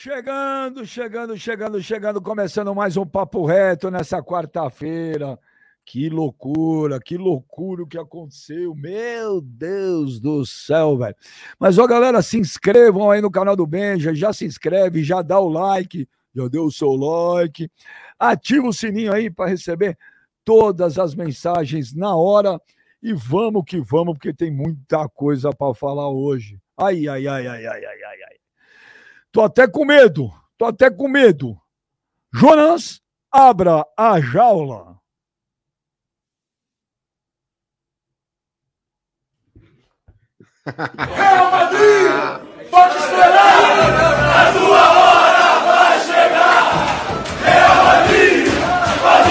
Chegando, começando mais um Papo Reto nessa quarta-feira. Que loucura o que aconteceu, meu Deus do céu, velho. Mas, ó, galera, se inscrevam aí no canal do Benja, já se inscreve, já dá o like, já deu o seu like, ativa o sininho aí para receber todas as mensagens na hora e vamos que vamos, porque tem muita coisa para falar hoje. Ai. Tô até com medo. Jonas, abra a jaula. Real Madrid, pode esperar, a sua hora vai chegar. Real Madrid, pode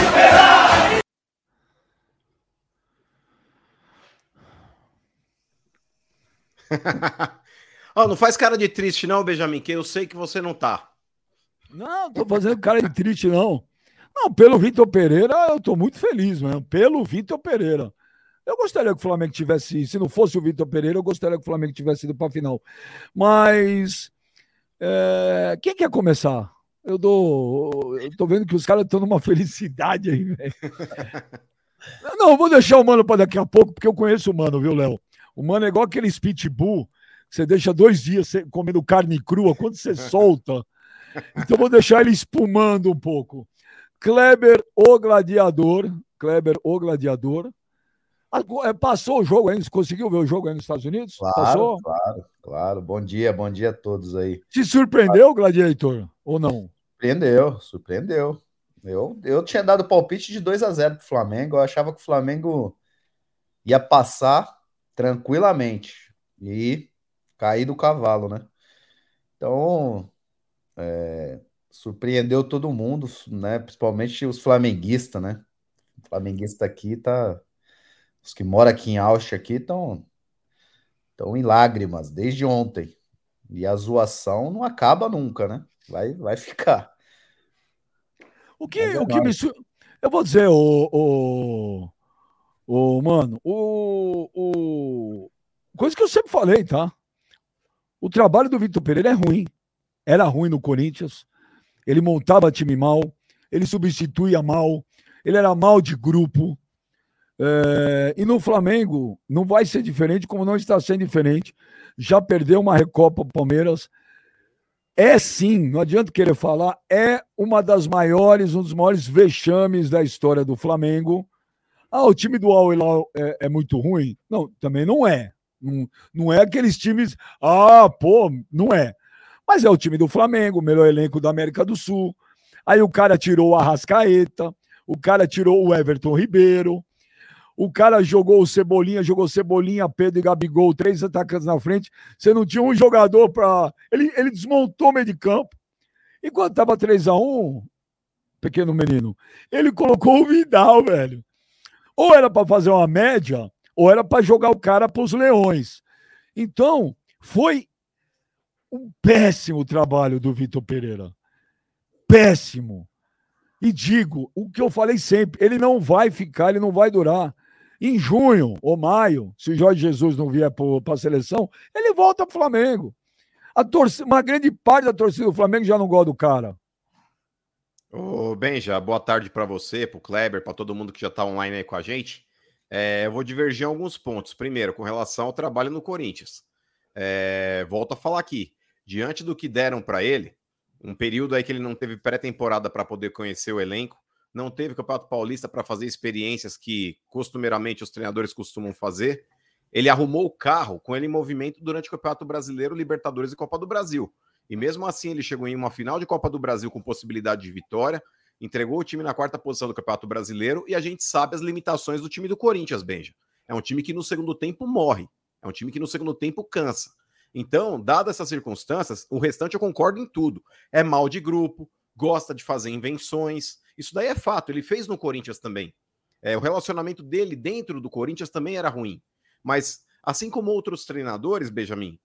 esperar. Oh, não faz cara de triste não, Benjamin, que eu sei que você não tá. Não tô fazendo cara de triste não. Não, pelo Vitor Pereira eu tô muito feliz, mano. Pelo Vitor Pereira. Eu gostaria que o Flamengo tivesse, se não fosse o Vitor Pereira, eu gostaria que o Flamengo tivesse ido pra final. Mas quem quer começar? Eu tô vendo que os caras estão numa felicidade aí, velho. Não, eu vou deixar o Mano pra daqui a pouco, porque eu conheço o Mano, viu, Léo? O Mano é igual aqueles pitbull. Você deixa 2 dias comendo carne crua, quando você solta. Então vou deixar ele espumando um pouco. Kleber, o gladiador. Passou o jogo ainda? Conseguiu ver o jogo aí nos Estados Unidos? Claro, passou? Claro. Bom dia a todos aí. Te surpreendeu, Gladiador, ou não? Surpreendeu. Eu tinha dado palpite de 2-0 pro Flamengo. Eu achava que o Flamengo ia passar tranquilamente. E cair do cavalo, né? Então, surpreendeu todo mundo, né? Principalmente os flamenguistas, né? O flamenguista aqui tá... Os que moram aqui em Auschwitz aqui estão em lágrimas desde ontem. E a zoação não acaba nunca, né? Vai ficar. O que me... Eu vou dizer, mano, coisa que eu sempre falei, tá? O trabalho do Vitor Pereira é ruim. Era ruim no Corinthians. Ele montava time mal. Ele substituía mal. Ele era mal de grupo. E no Flamengo não vai ser diferente, como não está sendo diferente. Já perdeu uma Recopa pro Palmeiras. É sim, não adianta querer falar, é um dos maiores vexames da história do Flamengo. Ah, o time do Al-Hilal é muito ruim? Não, também não é. Não é aqueles times... Ah, pô, não é. Mas é o time do Flamengo, o melhor elenco da América do Sul. Aí o cara tirou o Arrascaeta, o cara tirou o Everton Ribeiro, o cara jogou o Cebolinha, Pedro e Gabigol, 3 atacantes na frente. Você não tinha um jogador pra... Ele desmontou o meio de campo. Enquanto tava 3-1, pequeno menino, ele colocou o Vidal, velho. Ou era pra fazer uma média... ou era para jogar o cara para os leões. Então, foi um péssimo trabalho do Vitor Pereira. Péssimo. E digo, o que eu falei sempre, ele não vai ficar, ele não vai durar. Em junho ou maio, se o Jorge Jesus não vier para a seleção, ele volta para o Flamengo. Uma grande parte da torcida do Flamengo já não gosta do cara. Ô, Benja, boa tarde para você, para o Kleber, para todo mundo que já está online aí com a gente. Eu vou divergir em alguns pontos. Primeiro, com relação ao trabalho no Corinthians. Volto a falar aqui. Diante do que deram para ele, um período aí que ele não teve pré-temporada para poder conhecer o elenco, não teve Campeonato Paulista para fazer experiências que costumeiramente os treinadores costumam fazer, ele arrumou o carro com ele em movimento durante o Campeonato Brasileiro, Libertadores e Copa do Brasil. E mesmo assim ele chegou em uma final de Copa do Brasil com possibilidade de vitória, entregou o time na 4ª posição do Campeonato Brasileiro e a gente sabe as limitações do time do Corinthians, Benja. É um time que no segundo tempo morre. É um time que no segundo tempo cansa. Então, dadas essas circunstâncias, o restante eu concordo em tudo. É mal de grupo, gosta de fazer invenções. Isso daí é fato. Ele fez no Corinthians também. O relacionamento dele dentro do Corinthians também era ruim. Mas, assim como outros treinadores, Benjamin,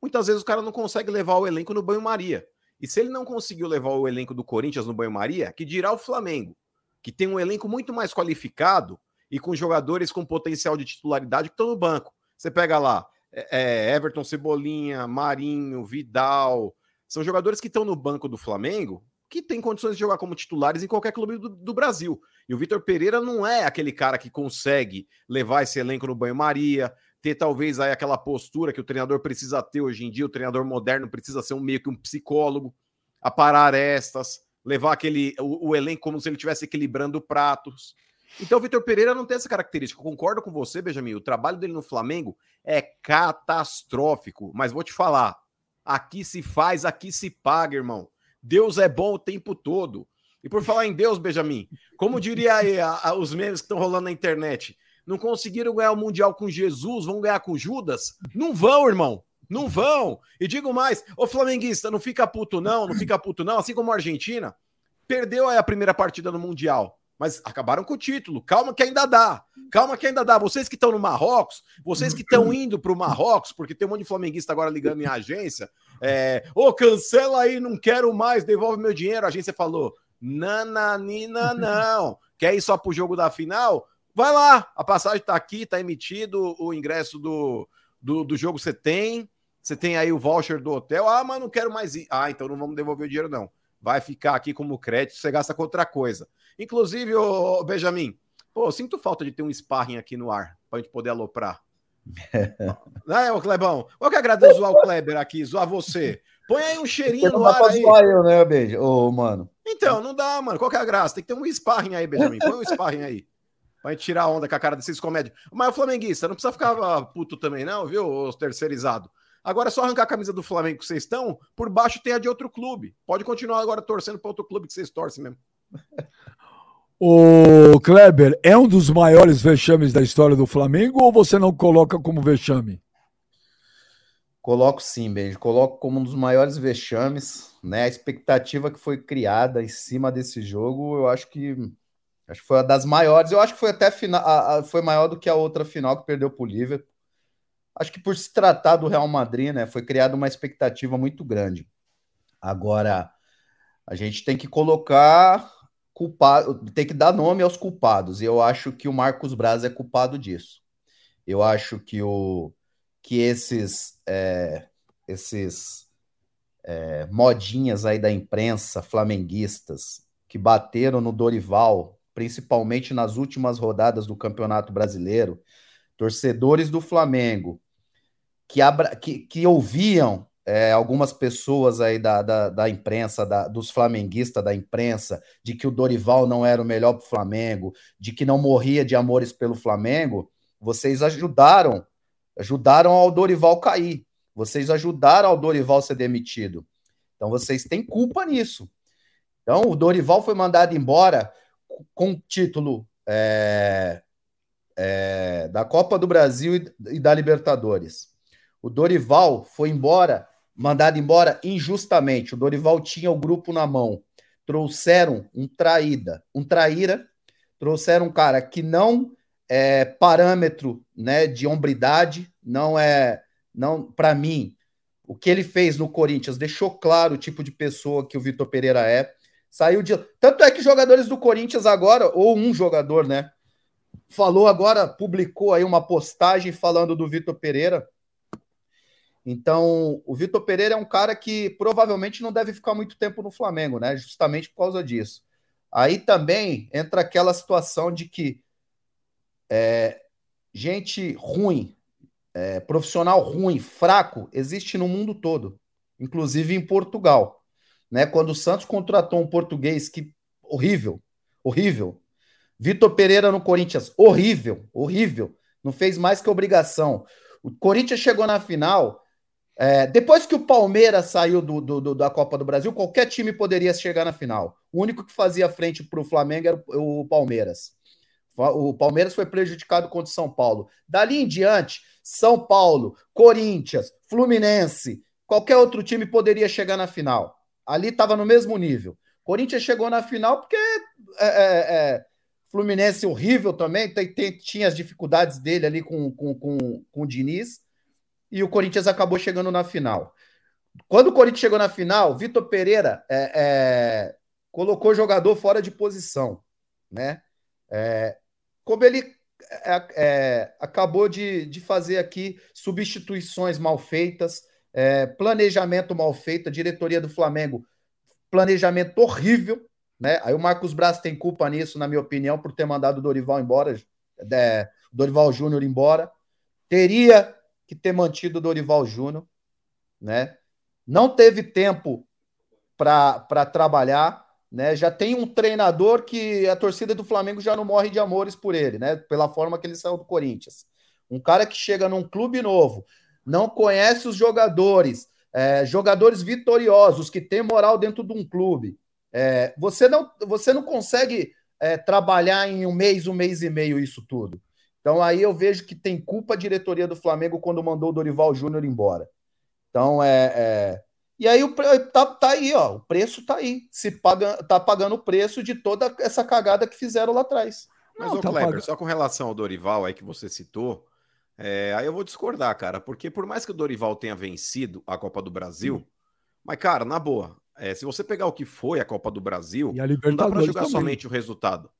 muitas vezes o cara não consegue levar o elenco no banho-maria. E se ele não conseguiu levar o elenco do Corinthians no banho-maria, que dirá o Flamengo, que tem um elenco muito mais qualificado e com jogadores com potencial de titularidade que estão no banco. Você pega lá Everton, Cebolinha, Marinho, Vidal, São jogadores que estão no banco do Flamengo, que tem condições de jogar como titulares em qualquer clube do Brasil. E o Vitor Pereira não é aquele cara que consegue levar esse elenco no banho-maria, ter talvez aí aquela postura que o treinador precisa ter hoje em dia, o treinador moderno precisa ser meio que um psicólogo, aparar arestas, levar o elenco como se ele estivesse equilibrando pratos. Então o Vitor Pereira não tem essa característica. Eu concordo com você, Benjamin, o trabalho dele no Flamengo é catastrófico, mas vou te falar, aqui se faz, aqui se paga, irmão. Deus é bom o tempo todo. E por falar em Deus, Benjamin, como diria aí os memes que estão rolando na internet, não conseguiram ganhar o Mundial com Jesus, vão ganhar com Judas? Não vão, irmão. Não vão. E digo mais, ô flamenguista, não fica puto não, não fica puto não, assim como a Argentina. Perdeu aí a primeira partida no Mundial, mas acabaram com o título. Calma que ainda dá. Calma que ainda dá. Vocês que estão no Marrocos, vocês que estão indo para o Marrocos, porque tem um monte de flamenguista agora ligando em agência, cancela aí, não quero mais, devolve meu dinheiro. A agência falou, nananina não. Quer ir só pro jogo da final? Vai lá. A passagem tá aqui, tá emitido, o ingresso do jogo você tem. Você tem aí o voucher do hotel. Ah, mas não quero mais ir. Ah, então não vamos devolver o dinheiro não. Vai ficar aqui como crédito, você gasta com outra coisa. Inclusive, ô Benjamin, pô, eu sinto falta de ter um sparring aqui no ar pra gente poder aloprar. Não é, ô Clebão? Eu que agradeço zoar o Kleber aqui, zoar você. Põe aí um cheirinho no ar aí. Não dá pra zoar eu, né, Benja? Ô, mano. Então, não dá, mano. Qual que é a graça? Tem que ter um sparring aí, Benjamin. Põe um sparring aí. Pra gente tirar a onda com a cara desses comédios. Mas o flamenguista, não precisa ficar puto também não, viu, os terceirizados. Agora é só arrancar a camisa do Flamengo que vocês estão, por baixo tem a de outro clube. Pode continuar agora torcendo para outro clube que vocês torcem mesmo. Ô, Kleber, é um dos maiores vexames da história do Flamengo ou você não coloca como vexame? Coloco sim, Benji. Coloco como um dos maiores vexames, né? A expectativa que foi criada em cima desse jogo, eu acho que foi uma das maiores. Eu acho que foi até foi maior do que a outra final que perdeu pro Liverpool. Acho que por se tratar do Real Madrid, né, foi criada uma expectativa muito grande. Agora, a gente tem que colocar culpado, tem que dar nome aos culpados. E eu acho que o Marcos Braz é culpado disso. Eu acho que esses modinhas aí da imprensa, flamenguistas, que bateram no Dorival, principalmente nas últimas rodadas do Campeonato Brasileiro, torcedores do Flamengo, que ouviam algumas pessoas aí da imprensa, dos flamenguistas da imprensa, de que o Dorival não era o melhor para o Flamengo, de que não morria de amores pelo Flamengo, vocês ajudaram ao Dorival cair, vocês ajudaram ao Dorival ser demitido. Então vocês têm culpa nisso. Então o Dorival foi mandado embora com o título da Copa do Brasil e da Libertadores. O Dorival foi embora, mandado embora injustamente. O Dorival tinha o grupo na mão. Trouxeram um traíra, trouxeram um cara que não é parâmetro, né, de hombridade, não, para mim, o que ele fez no Corinthians deixou claro o tipo de pessoa que o Vitor Pereira é. Saiu de... Tanto é que jogadores do Corinthians agora, ou um jogador, né, falou agora, publicou aí uma postagem falando do Vitor Pereira. Então, o Vitor Pereira é um cara que provavelmente não deve ficar muito tempo no Flamengo, né? Justamente por causa disso. Aí também entra aquela situação de que gente ruim, profissional ruim, fraco, existe no mundo todo, inclusive em Portugal, né? Quando o Santos contratou um português que horrível, Vitor Pereira no Corinthians, horrível, não fez mais que obrigação. O Corinthians chegou na final, depois que o Palmeiras saiu da Copa do Brasil, qualquer time poderia chegar na final. O único que fazia frente para o Flamengo era o Palmeiras. O Palmeiras foi prejudicado contra o São Paulo. Dali em diante, São Paulo, Corinthians, Fluminense, qualquer outro time poderia chegar na final. Ali estava no mesmo nível. Corinthians chegou na final porque... Fluminense horrível também, tinha as dificuldades dele ali com o Diniz, e o Corinthians acabou chegando na final. Quando o Corinthians chegou na final, Vitor Pereira colocou o jogador fora de posição, né? Como ele acabou de fazer aqui substituições mal feitas, planejamento mal feito, a diretoria do Flamengo, planejamento horrível, né? Aí o Marcos Braz tem culpa nisso, na minha opinião, por ter mandado o Dorival embora, Dorival Júnior embora. Teria que ter mantido o Dorival Júnior, né? Não teve tempo para trabalhar, né? Já tem um treinador que a torcida do Flamengo já não morre de amores por ele, né? Pela forma que ele saiu do Corinthians. Um cara que chega num clube novo, não conhece os jogadores, jogadores vitoriosos, que tem moral dentro de um clube. Você não consegue trabalhar em um mês e meio isso tudo. Então aí eu vejo que tem culpa a diretoria do Flamengo quando mandou o Dorival Júnior embora. Então E aí tá aí, ó, o preço tá aí. Tá pagando o preço de toda essa cagada que fizeram lá atrás. Mas, ô Kleber, só com relação ao Dorival aí que você citou, aí eu vou discordar, cara, porque por mais que o Dorival tenha vencido a Copa do Brasil, mas, cara, na boa, se você pegar o que foi a Copa do Brasil, e a Libertadores, não dá pra jogar também somente o resultado.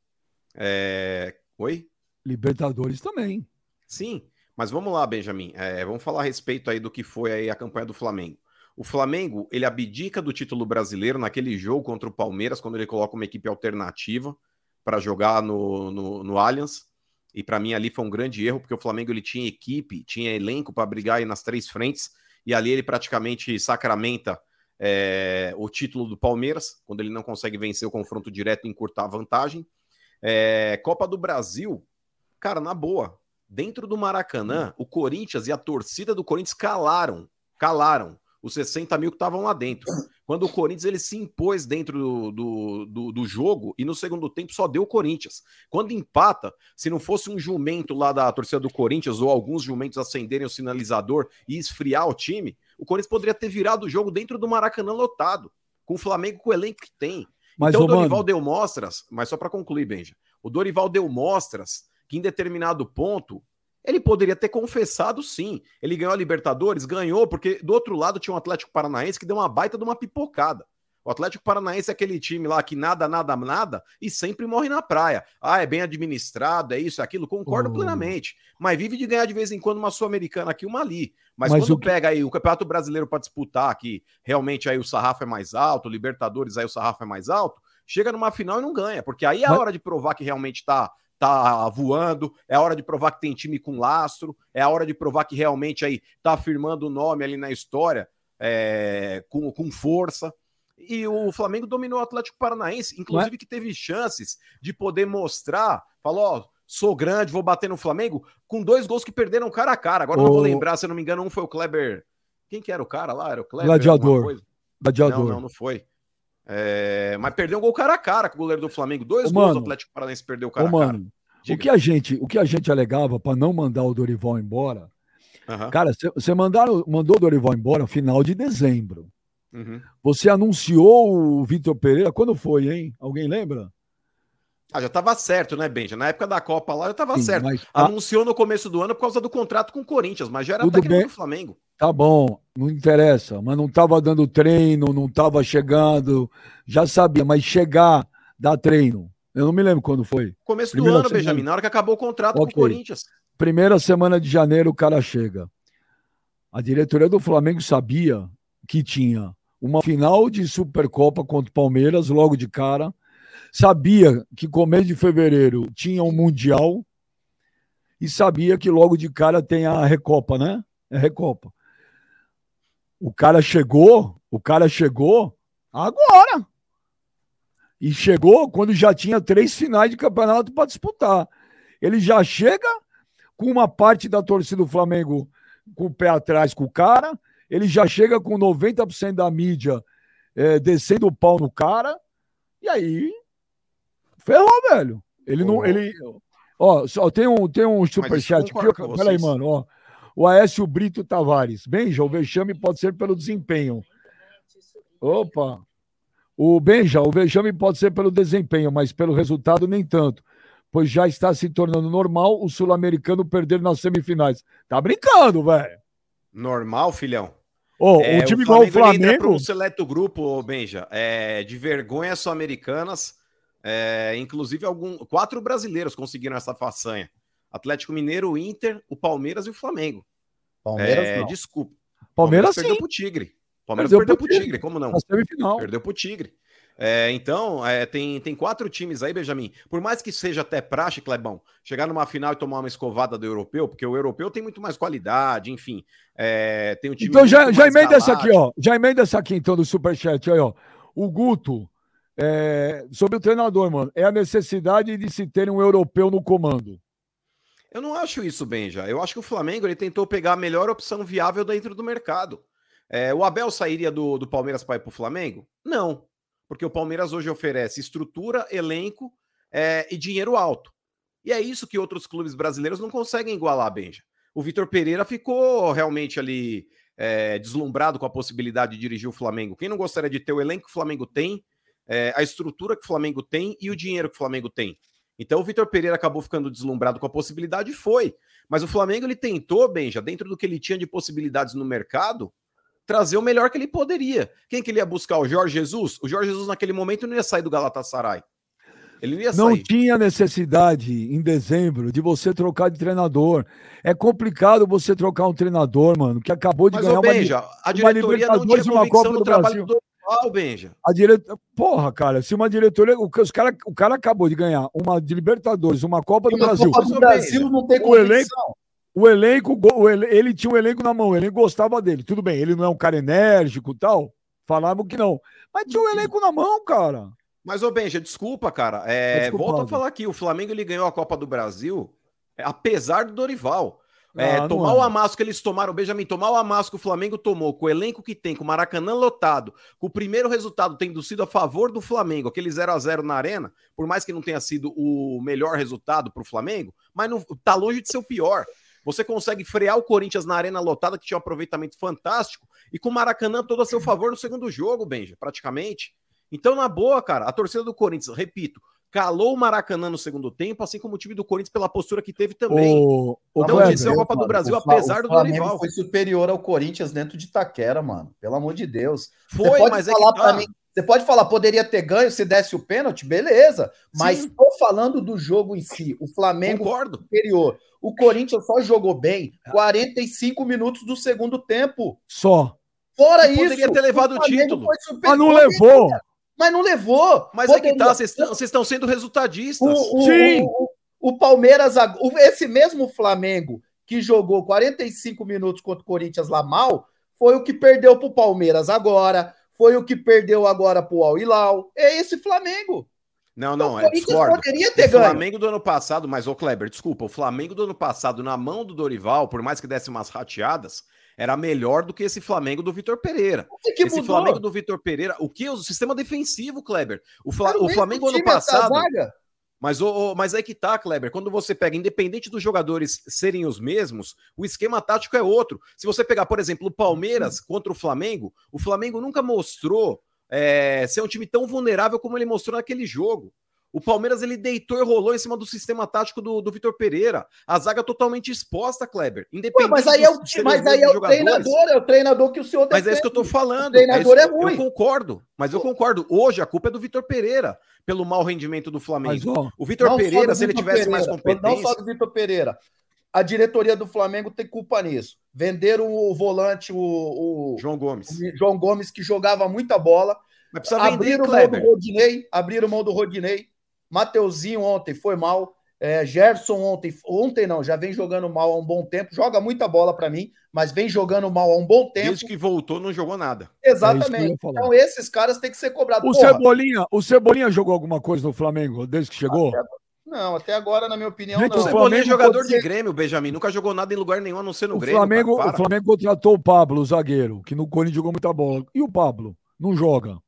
Oi? Libertadores também. Sim, mas vamos lá, Benjamin, vamos falar a respeito aí do que foi aí a campanha do Flamengo. O Flamengo, ele abdica do título brasileiro naquele jogo contra o Palmeiras, quando ele coloca uma equipe alternativa para jogar no Allianz, e para mim ali foi um grande erro, porque o Flamengo ele tinha equipe, tinha elenco para brigar aí nas três frentes, e ali ele praticamente sacramenta o título do Palmeiras, quando ele não consegue vencer o confronto direto e encurtar a vantagem. Copa do Brasil, cara, na boa, dentro do Maracanã, o Corinthians e a torcida do Corinthians calaram os 60 mil que estavam lá dentro. Quando o Corinthians ele se impôs dentro do jogo, e no segundo tempo só deu o Corinthians. Quando empata, se não fosse um jumento lá da torcida do Corinthians, ou alguns jumentos acenderem o sinalizador e esfriar o time, o Corinthians poderia ter virado o jogo dentro do Maracanã lotado, com o Flamengo com o elenco que tem. Mas, então o Dorival deu mostras, mas só para concluir, Benja, o Dorival deu mostras que em determinado ponto ele poderia ter confessado, sim. Ele ganhou a Libertadores, ganhou, porque do outro lado tinha um Atlético Paranaense que deu uma baita de uma pipocada. O Atlético Paranaense é aquele time lá que nada, nada, nada e sempre morre na praia. Ah, é bem administrado, é isso, é aquilo, concordo plenamente. Mas vive de ganhar de vez em quando uma Sul-Americana aqui, uma ali. Mas quando pega aí o Campeonato Brasileiro para disputar, que realmente aí o sarrafo é mais alto, o Libertadores aí o sarrafo é mais alto, chega numa final e não ganha, porque aí é a hora de provar que realmente tá voando, é a hora de provar que tem time com lastro, é a hora de provar que realmente aí tá afirmando o nome ali na história com força. E o Flamengo dominou o Atlético Paranaense, inclusive que teve chances de poder mostrar, falou, ó, sou grande, vou bater no Flamengo, com dois gols que perderam cara a cara. Agora não vou lembrar, se não me engano, um foi o Kleber. Quem que era o cara lá? Era o Kleber? Gladiador. Não foi. Mas perdeu um gol cara a cara com o goleiro do Flamengo. Dois gols do Atlético Paranaense perdeu cara a cara. O que a gente alegava para não mandar o Dorival embora, cara, você mandou o Dorival embora no final de dezembro. Você anunciou o Vitor Pereira, quando foi, hein? Alguém lembra? Já tava certo, né, Benja? Na época da Copa lá já tava certo. Anunciou no começo do ano por causa do contrato com o Corinthians, mas já era técnico do Flamengo. Tá bom, não interessa, mas não tava dando treino, não tava chegando, já sabia, mas chegar, dar treino. Eu não me lembro quando foi. Começo do ano, Benjamin, na hora que acabou o contrato com o Corinthians. Primeira semana de janeiro o cara chega. A diretoria do Flamengo sabia que tinha uma final de Supercopa contra o Palmeiras logo de cara, sabia que começo de fevereiro tinha um Mundial e sabia que logo de cara tem a Recopa, né? É Recopa. O cara chegou agora. E chegou quando já tinha 3 finais de campeonato para disputar. Ele já chega com uma parte da torcida do Flamengo com o pé atrás com o cara, ele já chega com 90% da mídia descendo o pau no cara, e aí ferrou, velho. Tem um superchat aqui. Peraí, mano, ó. O Aécio Brito Tavares. Benja, o vexame pode ser pelo desempenho. Opa. O vexame pode ser pelo desempenho, mas pelo resultado nem tanto, pois já está se tornando normal o sul-americano perder nas semifinais. Tá brincando, velho. Normal, filhão? Um time igual o Flamengo... Ele entra para um seleto grupo, Benja, de vergonhas sul-americanas, inclusive 4 brasileiros conseguiram essa façanha. Atlético Mineiro, o Inter, o Palmeiras e o Flamengo. Palmeiras não. Desculpa. Palmeiras sim. Perdeu pro Tigre. Palmeiras perdeu pro Tigre, como não? Semifinal. Perdeu pro Tigre. É, então, tem quatro times aí, Benjamin. Por mais que seja até praxe, Clebão, chegar numa final e tomar uma escovada do europeu, porque o europeu tem muito mais qualidade, enfim. Tem um time então, já emenda essa aqui, ó. Já emenda essa aqui, então, do Superchat. Aí, ó. O Guto, sobre o treinador, mano, é a necessidade de se ter um europeu no comando. Eu não acho isso, Benja. Eu acho que o Flamengo ele tentou pegar a melhor opção viável dentro do mercado. O Abel sairia do Palmeiras para ir para o Flamengo? Não, porque o Palmeiras hoje oferece estrutura, elenco e dinheiro alto. E é isso que outros clubes brasileiros não conseguem igualar, Benja. O Vitor Pereira ficou realmente ali deslumbrado com a possibilidade de dirigir o Flamengo. Quem não gostaria de ter o elenco que o Flamengo tem, a estrutura que o Flamengo tem e o dinheiro que o Flamengo tem? Então o Vitor Pereira acabou ficando deslumbrado com a possibilidade e foi. Mas o Flamengo ele tentou, Benja, dentro do que ele tinha de possibilidades no mercado, trazer o melhor que ele poderia. Quem que ele ia buscar? O Jorge Jesus? O Jorge Jesus naquele momento não ia sair do Galatasaray. Ele não ia sair. Não tinha necessidade em dezembro de você trocar de treinador. É complicado você trocar um treinador, mano, que acabou de ganhar Benja, a diretoria não tinha convicção no trabalho do Dorival, Benja. Porra, cara, se uma diretoria... O cara acabou de ganhar uma de Libertadores, uma Copa do Brasil. Copa do Brasil não tem convicção. O elenco, ele tinha um elenco na mão, o elenco gostava dele. Tudo bem, ele não é um cara enérgico e tal, falavam que não. Mas tinha um elenco na mão, cara. Mas, ô Benja, desculpa, cara. Volto a falar aqui, o Flamengo ele ganhou a Copa do Brasil, apesar do Dorival. Tomar o amasso que eles tomaram, Benjamin, tomar o amasso que o Flamengo tomou, com o elenco que tem, com o Maracanã lotado, com o primeiro resultado tendo sido a favor do Flamengo, aquele 0x0 na Arena, por mais que não tenha sido o melhor resultado para o Flamengo, mas não, tá longe de ser o pior. Você consegue frear o Corinthians na arena lotada, que tinha um aproveitamento fantástico, e com o Maracanã todo a seu favor no segundo jogo, Benja, praticamente. Então, na boa, cara, a torcida do Corinthians, repito, calou o Maracanã no segundo tempo, assim como o time do Corinthians pela postura que teve também. Não venceu a Copa do Brasil, apesar do Dorival. O Flamengo foi superior ao Corinthians dentro de Itaquera, mano. Pelo amor de Deus. Foi, mas é que tá... Você pode falar, poderia ter ganho se desse o pênalti, beleza. Mas estou falando do jogo em si. O Flamengo foi superior. O Corinthians só jogou bem 45 minutos do segundo tempo. Só. Fora isso, poderia ter levado o título. Mas não levou. Mas não levou. Mas é que tá, vocês estão sendo resultadistas. Sim. O Palmeiras, esse mesmo Flamengo que jogou 45 minutos contra o Corinthians lá mal, foi o que perdeu pro Palmeiras agora. Foi o que perdeu agora pro Al-Hilal. É esse Flamengo. Não, é discordo. O Flamengo do ano passado, mas, ô Kleber, desculpa, o Flamengo do ano passado, na mão do Dorival, por mais que desse umas rateadas, era melhor do que esse Flamengo do Vitor Pereira. Esse Flamengo do Vitor Pereira, o que? O sistema defensivo, Kleber. O Flamengo do ano passado... Mas aí que tá, Kleber, quando você pega, independente dos jogadores serem os mesmos, o esquema tático é outro. Se você pegar, por exemplo, o Palmeiras contra o Flamengo nunca mostrou ser um time tão vulnerável como ele mostrou naquele jogo. O Palmeiras, ele deitou e rolou em cima do sistema tático do Vitor Pereira. A zaga totalmente exposta, Kleber. Independente é o treinador que o senhor defende. Mas é isso que eu tô falando. O treinador é ruim. Eu concordo, mas eu concordo. Hoje a culpa é do Vitor Pereira, pelo mau rendimento do Flamengo. Mas, o Vitor Pereira, se ele tivesse mais competência... Não só do Vitor Pereira. A diretoria do Flamengo tem culpa nisso. Venderam o volante, o João Gomes. João Gomes, que jogava muita bola. Mas precisa vender, Kleber. Abriram mão do Rodinei. Mateuzinho ontem foi mal, Gerson ontem não, já vem jogando mal há um bom tempo, joga muita bola pra mim, mas vem jogando mal há um bom tempo. Desde que voltou, não jogou nada. Exatamente, então esses caras têm que ser cobrados. O Cebolinha jogou alguma coisa no Flamengo desde que chegou? Não, até agora, na minha opinião, não. O Cebolinha é jogador de Grêmio, Benjamin, nunca jogou nada em lugar nenhum, a não ser no Grêmio. O Flamengo contratou o Pablo, o zagueiro, que no Corinthians jogou muita bola, e o Pablo não joga.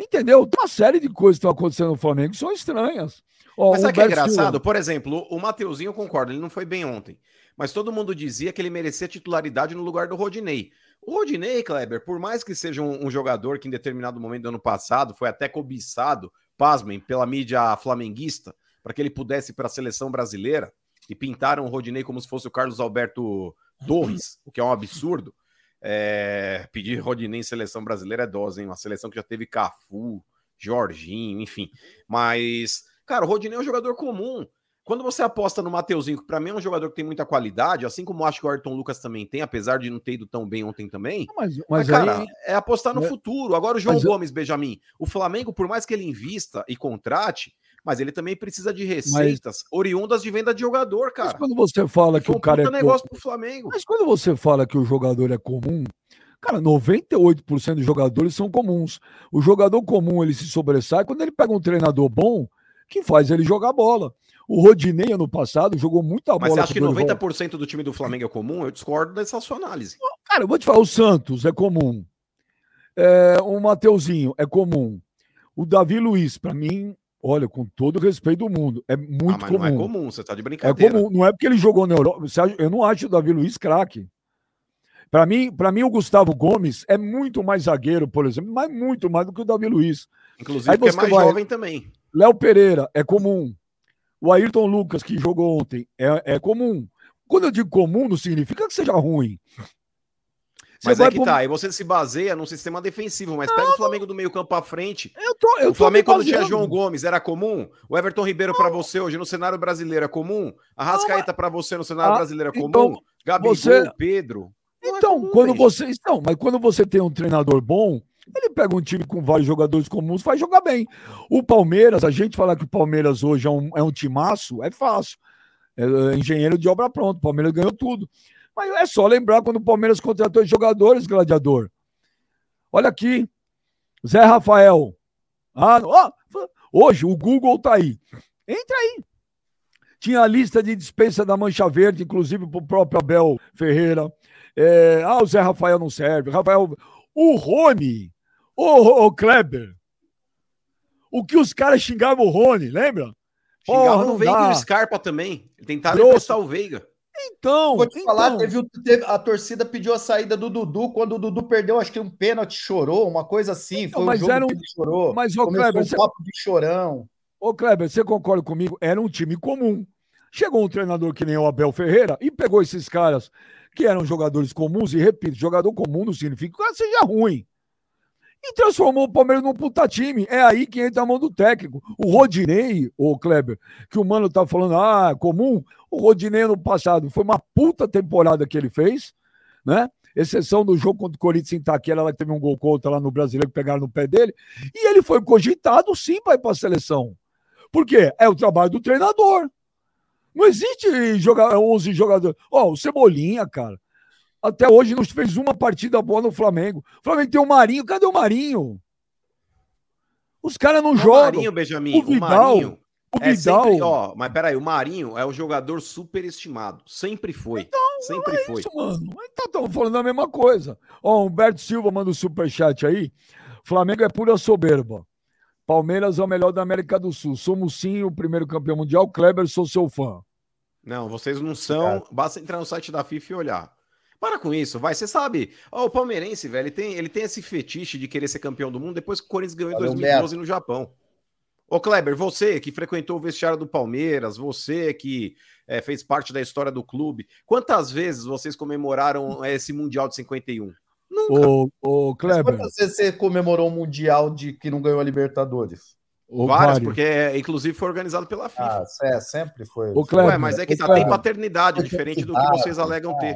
Entendeu? Tem uma série de coisas que estão acontecendo no Flamengo que são estranhas. Mas sabe o que é engraçado? Por exemplo, o Mateuzinho, eu concordo, ele não foi bem ontem. Mas todo mundo dizia que ele merecia titularidade no lugar do Rodinei. O Rodinei, Kleber, por mais que seja um jogador que em determinado momento do ano passado foi até cobiçado, pasmem, pela mídia flamenguista, para que ele pudesse ir para a seleção brasileira, e pintaram o Rodinei como se fosse o Carlos Alberto Torres, o que é um absurdo. Pedir Rodinei em seleção brasileira é dose, hein? Uma seleção que já teve Cafu, Jorginho, enfim. Mas, cara, o Rodinei é um jogador comum. Quando você aposta no Mateuzinho, que pra mim é um jogador que tem muita qualidade, assim como acho que o Ayrton Lucas também tem, apesar de não ter ido tão bem ontem também, mas cara, aí, é apostar no futuro. Agora o João Gomes, Benjamin, o Flamengo, por mais que ele invista e contrate, mas ele também precisa de receitas oriundas de venda de jogador, cara. Mas quando você fala que o cara é negócio pro Flamengo. Mas quando você fala que o jogador é comum, cara, 98% dos jogadores são comuns. O jogador comum, ele se sobressai quando ele pega um treinador bom que faz ele jogar bola. O Rodinei, ano passado, jogou muita bola. Mas você acha que 90% do time do Flamengo é comum? Eu discordo dessa sua análise. Cara, eu vou te falar, o Santos é comum. O Mateuzinho é comum. O Davi Luiz, pra mim, olha, com todo o respeito do mundo, é muito comum. Não é comum, você tá de brincadeira. É comum, não é porque ele jogou na Europa. Eu não acho o Davi Luiz craque. Pra mim, o Gustavo Gomes é muito mais zagueiro, por exemplo, mas muito mais do que o Davi Luiz. Inclusive, porque é mais jovem também. Léo Pereira é comum. O Ayrton Lucas, que jogou ontem, é comum. Quando eu digo comum, não significa que seja ruim. Mas é que tá, aí você se baseia num sistema defensivo, mas pega o Flamengo do meio campo pra frente. O Flamengo, quando tinha João Gomes, era comum? O Everton Ribeiro pra você hoje no cenário brasileiro é comum? A Arrascaeta pra você no cenário brasileiro é comum? Então, Gabigol, Pedro... Mas quando você tem um treinador bom, ele pega um time com vários jogadores comuns, faz jogar bem. O Palmeiras, a gente falar que o Palmeiras hoje é um timaço, é fácil. É engenheiro de obra pronto, o Palmeiras ganhou tudo. Mas é só lembrar quando o Palmeiras contratou jogadores, gladiador. Olha aqui, Zé Rafael. Hoje o Google tá aí. Entra aí. Tinha a lista de dispensa da Mancha Verde, inclusive pro próprio Abel Ferreira. O Zé Rafael não serve. O Rony, o Kleber. O que os caras xingavam o Rony, lembra? Xingavam o Veiga e o Scarpa também. Tentaram emprestar o Veiga. Então, vou te falar, a torcida pediu a saída do Dudu. Quando o Dudu perdeu, acho que um pênalti, chorou, uma coisa assim. Então, foi um jogo que ele chorou. Mas, Kleber, um papo de chorão. Ô, Kleber, você concorda comigo? Era um time comum. Chegou um treinador que nem o Abel Ferreira e pegou esses caras que eram jogadores comuns, e repito, jogador comum não significa que o cara seja ruim. E transformou o Palmeiras num puta time. É aí que entra a mão do técnico. O Rodinei, ô Kleber, que o Mano tá falando, comum. O Rodinei no passado foi uma puta temporada que ele fez, né? Exceção do jogo contra o Corinthians em Itaquera, lá que teve um gol contra lá no Brasileiro, que pegaram no pé dele. E ele foi cogitado sim para ir pra seleção. Por quê? É o trabalho do treinador. Não existe jogar 11 jogadores. O Cebolinha, cara, até hoje não fez uma partida boa no Flamengo. O Flamengo tem o Marinho. Cadê o Marinho? Os caras não jogam. Marinho, Benjamin, o Vidal. O Vidal. Sempre, mas peraí, o Marinho é um jogador superestimado. Sempre foi. Então, sempre foi. Isso, mano. Então, estamos falando a mesma coisa. Humberto Silva manda um superchat aí. Flamengo é pura soberba. Palmeiras é o melhor da América do Sul. Somos sim o primeiro campeão mundial. Kleber, sou seu fã. Não, vocês não são. É. Basta entrar no site da FIFA e olhar. Para com isso, vai. Você sabe, o palmeirense, velho, ele tem esse fetiche de querer ser campeão do mundo depois que o Corinthians ganhou em 2012 no Japão. Ô, Kleber, você que frequentou o vestiário do Palmeiras, você que fez parte da história do clube, quantas vezes vocês comemoraram esse Mundial de 51? Nunca. Ô, Kleber. Mas você comemorou o Mundial de que não ganhou a Libertadores? Várias, porque inclusive foi organizado pela FIFA. Sempre foi. Kleber, mas é que tá, tem paternidade, diferente do que vocês alegam ter.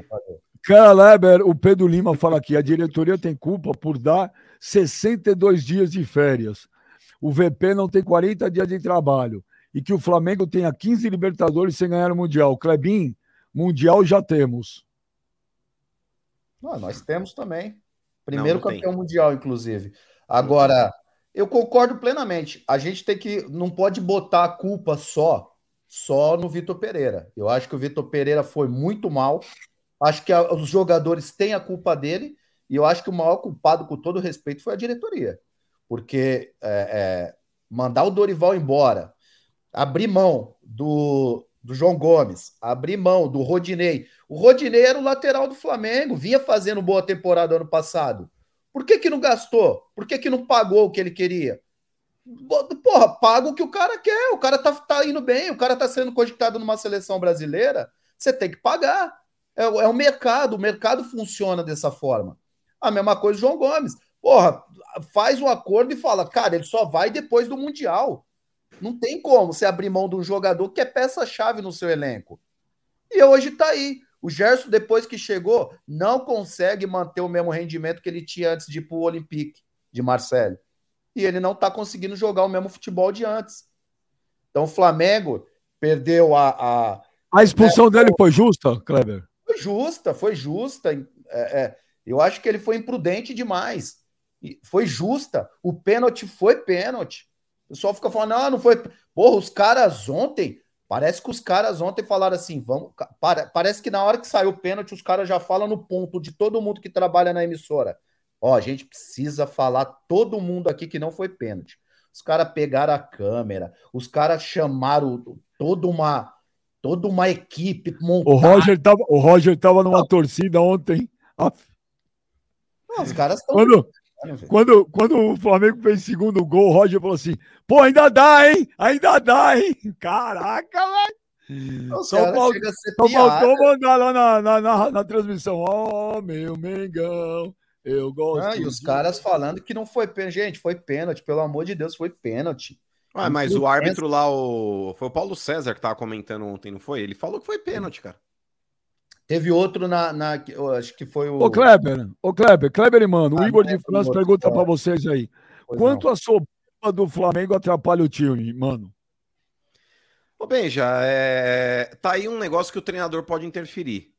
Kleber, o Pedro Lima fala aqui, a diretoria tem culpa por dar 62 dias de férias. O VP não tem 40 dias de trabalho. E que o Flamengo tenha 15 Libertadores sem ganhar o Mundial. Klebin, Mundial já temos. Nós temos também. Primeiro campeão mundial, inclusive. Agora, eu concordo plenamente. A gente tem que... Não pode botar a culpa só no Vitor Pereira. Eu acho que o Vitor Pereira foi muito mal. Acho que os jogadores têm a culpa dele. E eu acho que o maior culpado, com todo respeito, foi a diretoria. Porque mandar o Dorival embora, abrir mão do João Gomes, abrir mão do Rodinei. O Rodinei era o lateral do Flamengo, vinha fazendo boa temporada ano passado. Por que que não gastou? Por que que não pagou o que ele queria? Porra, paga o que o cara quer, o cara tá indo bem, o cara tá sendo cogitado numa seleção brasileira, você tem que pagar. É o mercado funciona dessa forma. A mesma coisa o João Gomes. Porra, faz um acordo e fala, cara, ele só vai depois do Mundial. Não tem como você abrir mão de um jogador que é peça-chave no seu elenco. E hoje tá aí. O Gerson, depois que chegou, não consegue manter o mesmo rendimento que ele tinha antes de ir pro Olympique de Marseille. E ele não tá conseguindo jogar o mesmo futebol de antes. Então o Flamengo perdeu a expulsão dele foi justa, Kleber? Foi justa. Eu acho que ele foi imprudente demais. Foi justa. O pênalti foi pênalti. O pessoal fica falando, não foi... Porra, os caras ontem... Parece que os caras ontem falaram assim, parece que na hora que saiu o pênalti, os caras já falam no ponto de todo mundo que trabalha na emissora. Ó, a gente precisa falar todo mundo aqui que não foi pênalti. Os caras pegaram a câmera, os caras chamaram toda uma equipe montada. O Roger tava numa torcida ontem. Não, os caras estão... Quando o Flamengo fez o segundo gol, o Roger falou assim, pô, ainda dá, hein? Caraca, velho! Só faltou mandar lá na transmissão, meu Mengão, eu gosto. E os caras falando que não foi pênalti. Gente, foi pênalti, pelo amor de Deus, foi pênalti. Ué, mas o árbitro lá, foi o Paulo César que tava comentando ontem, não foi? Ele falou que foi pênalti, cara. Teve outro acho que foi o... Ô Kleber, mano, o Igor de França pergunta pra vocês aí. Quanto a soberba do Flamengo atrapalha o time, mano? Ô, Benja, tá aí um negócio que o treinador pode interferir.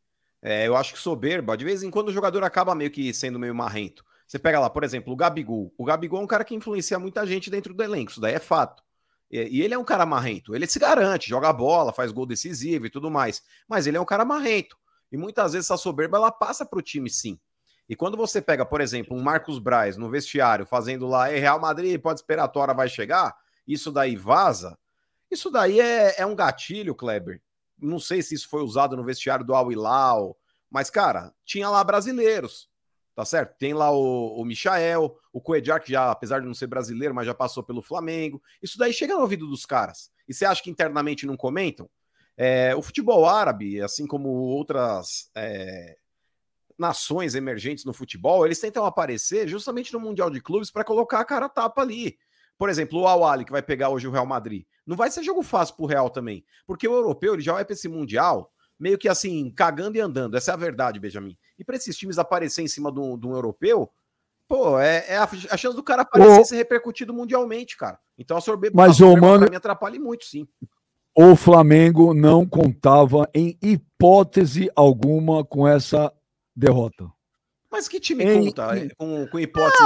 Eu acho que soberba, de vez em quando o jogador acaba meio que sendo meio marrento. Você pega lá, por exemplo, o Gabigol. O Gabigol é um cara que influencia muita gente dentro do elenco, isso daí é fato. E ele é um cara marrento. Ele se garante, joga bola, faz gol decisivo e tudo mais. Mas ele é um cara marrento. E muitas vezes essa soberba, ela passa para o time, sim. E quando você pega, por exemplo, um Marcos Braz no vestiário, fazendo lá, Real Madrid, pode esperar, a tua hora vai chegar, isso daí vaza. Isso daí é um gatilho, Kleber. Não sei se isso foi usado no vestiário do Al-Hilal, mas, cara, tinha lá brasileiros, tá certo? Tem lá o Michael, o Coedjar, que já, apesar de não ser brasileiro, mas já passou pelo Flamengo. Isso daí chega no ouvido dos caras. E você acha que internamente não comentam? O futebol árabe, assim como outras nações emergentes no futebol, eles tentam aparecer justamente no Mundial de Clubes para colocar a cara a tapa ali. Por exemplo, o Al-Ahly, que vai pegar hoje o Real Madrid, não vai ser jogo fácil pro Real também, porque o europeu ele já vai para esse Mundial meio que assim, cagando e andando. Essa é a verdade, Benjamin. E para esses times aparecer em cima de um europeu, pô, é a chance do cara aparecer e ser repercutido mundialmente, cara. Então a soberba me atrapalha muito, sim. O Flamengo não contava em hipótese alguma com essa derrota. Mas que time conta com hipótese?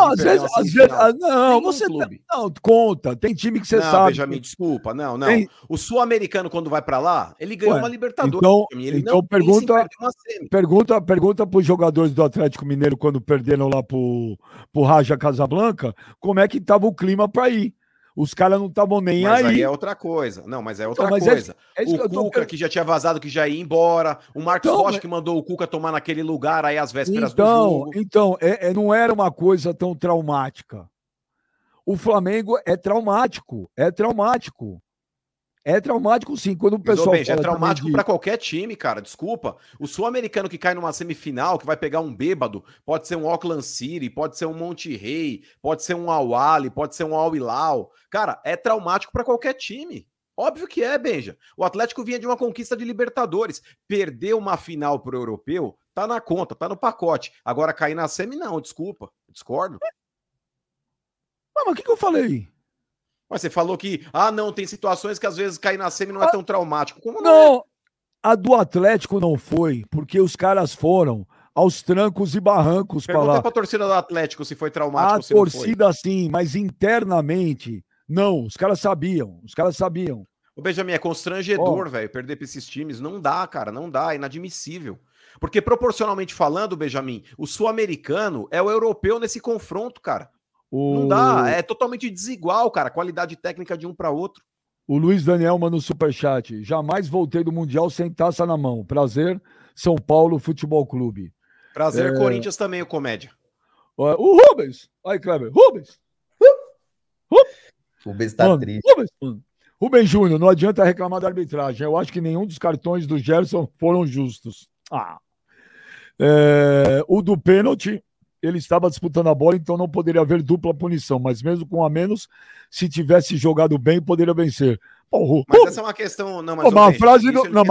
Não, conta. Tem time que você sabe. Benjamin, desculpa. Não. Tem... O sul-americano, quando vai para lá, ele ganhou uma Libertadores. Então pergunta para os jogadores do Atlético Mineiro quando perderam lá para o Raja Casablanca como é que estava o clima para ir. Os caras não estavam nem mas aí. Mas é outra coisa. Não, mas é outra coisa. O Cuca, que já tinha vazado, que já ia embora. O Marcos Rocha, que mandou o Cuca tomar naquele lugar aí às vésperas do jogo. Então, não era uma coisa tão traumática. O Flamengo é traumático. É traumático, sim. Quando o pessoal fala, é traumático para qualquer time, cara. Desculpa. O sul-americano que cai numa semifinal, que vai pegar um bêbado, pode ser um Auckland City, pode ser um Monterrey, pode ser um Al-Ahly, pode ser um Al-Hilal. Cara, é traumático para qualquer time. Óbvio que é, Benja. O Atlético vinha de uma conquista de Libertadores. Perdeu uma final pro europeu, tá na conta, tá no pacote. Agora cair na semi, não. Desculpa. Discordo. Mas o que eu falei? Mas você falou que, não, tem situações que às vezes cair na semi não é tão traumático. Como não? A do Atlético não foi, porque os caras foram aos trancos e barrancos para lá. Pergunta pra torcida do Atlético se foi traumático ou se não foi. A torcida sim, mas internamente, não, os caras sabiam. Ô, Benjamin, é constrangedor, velho, perder pra esses times. Não dá, cara, não dá, é inadmissível. Porque proporcionalmente falando, Benjamin, o sul-americano é o europeu nesse confronto, cara. Não dá, é totalmente desigual, cara, a qualidade técnica de um para outro. O Luiz Daniel manda um superchat. Jamais voltei do Mundial sem taça na mão. Prazer, São Paulo Futebol Clube. Prazer, Corinthians também, o Comédia. O Rubens. Aí, Kleber. Rubens tá triste. Rubens Júnior, não adianta reclamar da arbitragem. Eu acho que nenhum dos cartões do Gerson foram justos. O do pênalti ele estava disputando a bola, então não poderia haver dupla punição, mas mesmo com a menos, se tivesse jogado bem, poderia vencer. Porra. Mas essa é uma questão... Não, mas, oh, mas, a, frase, não, não,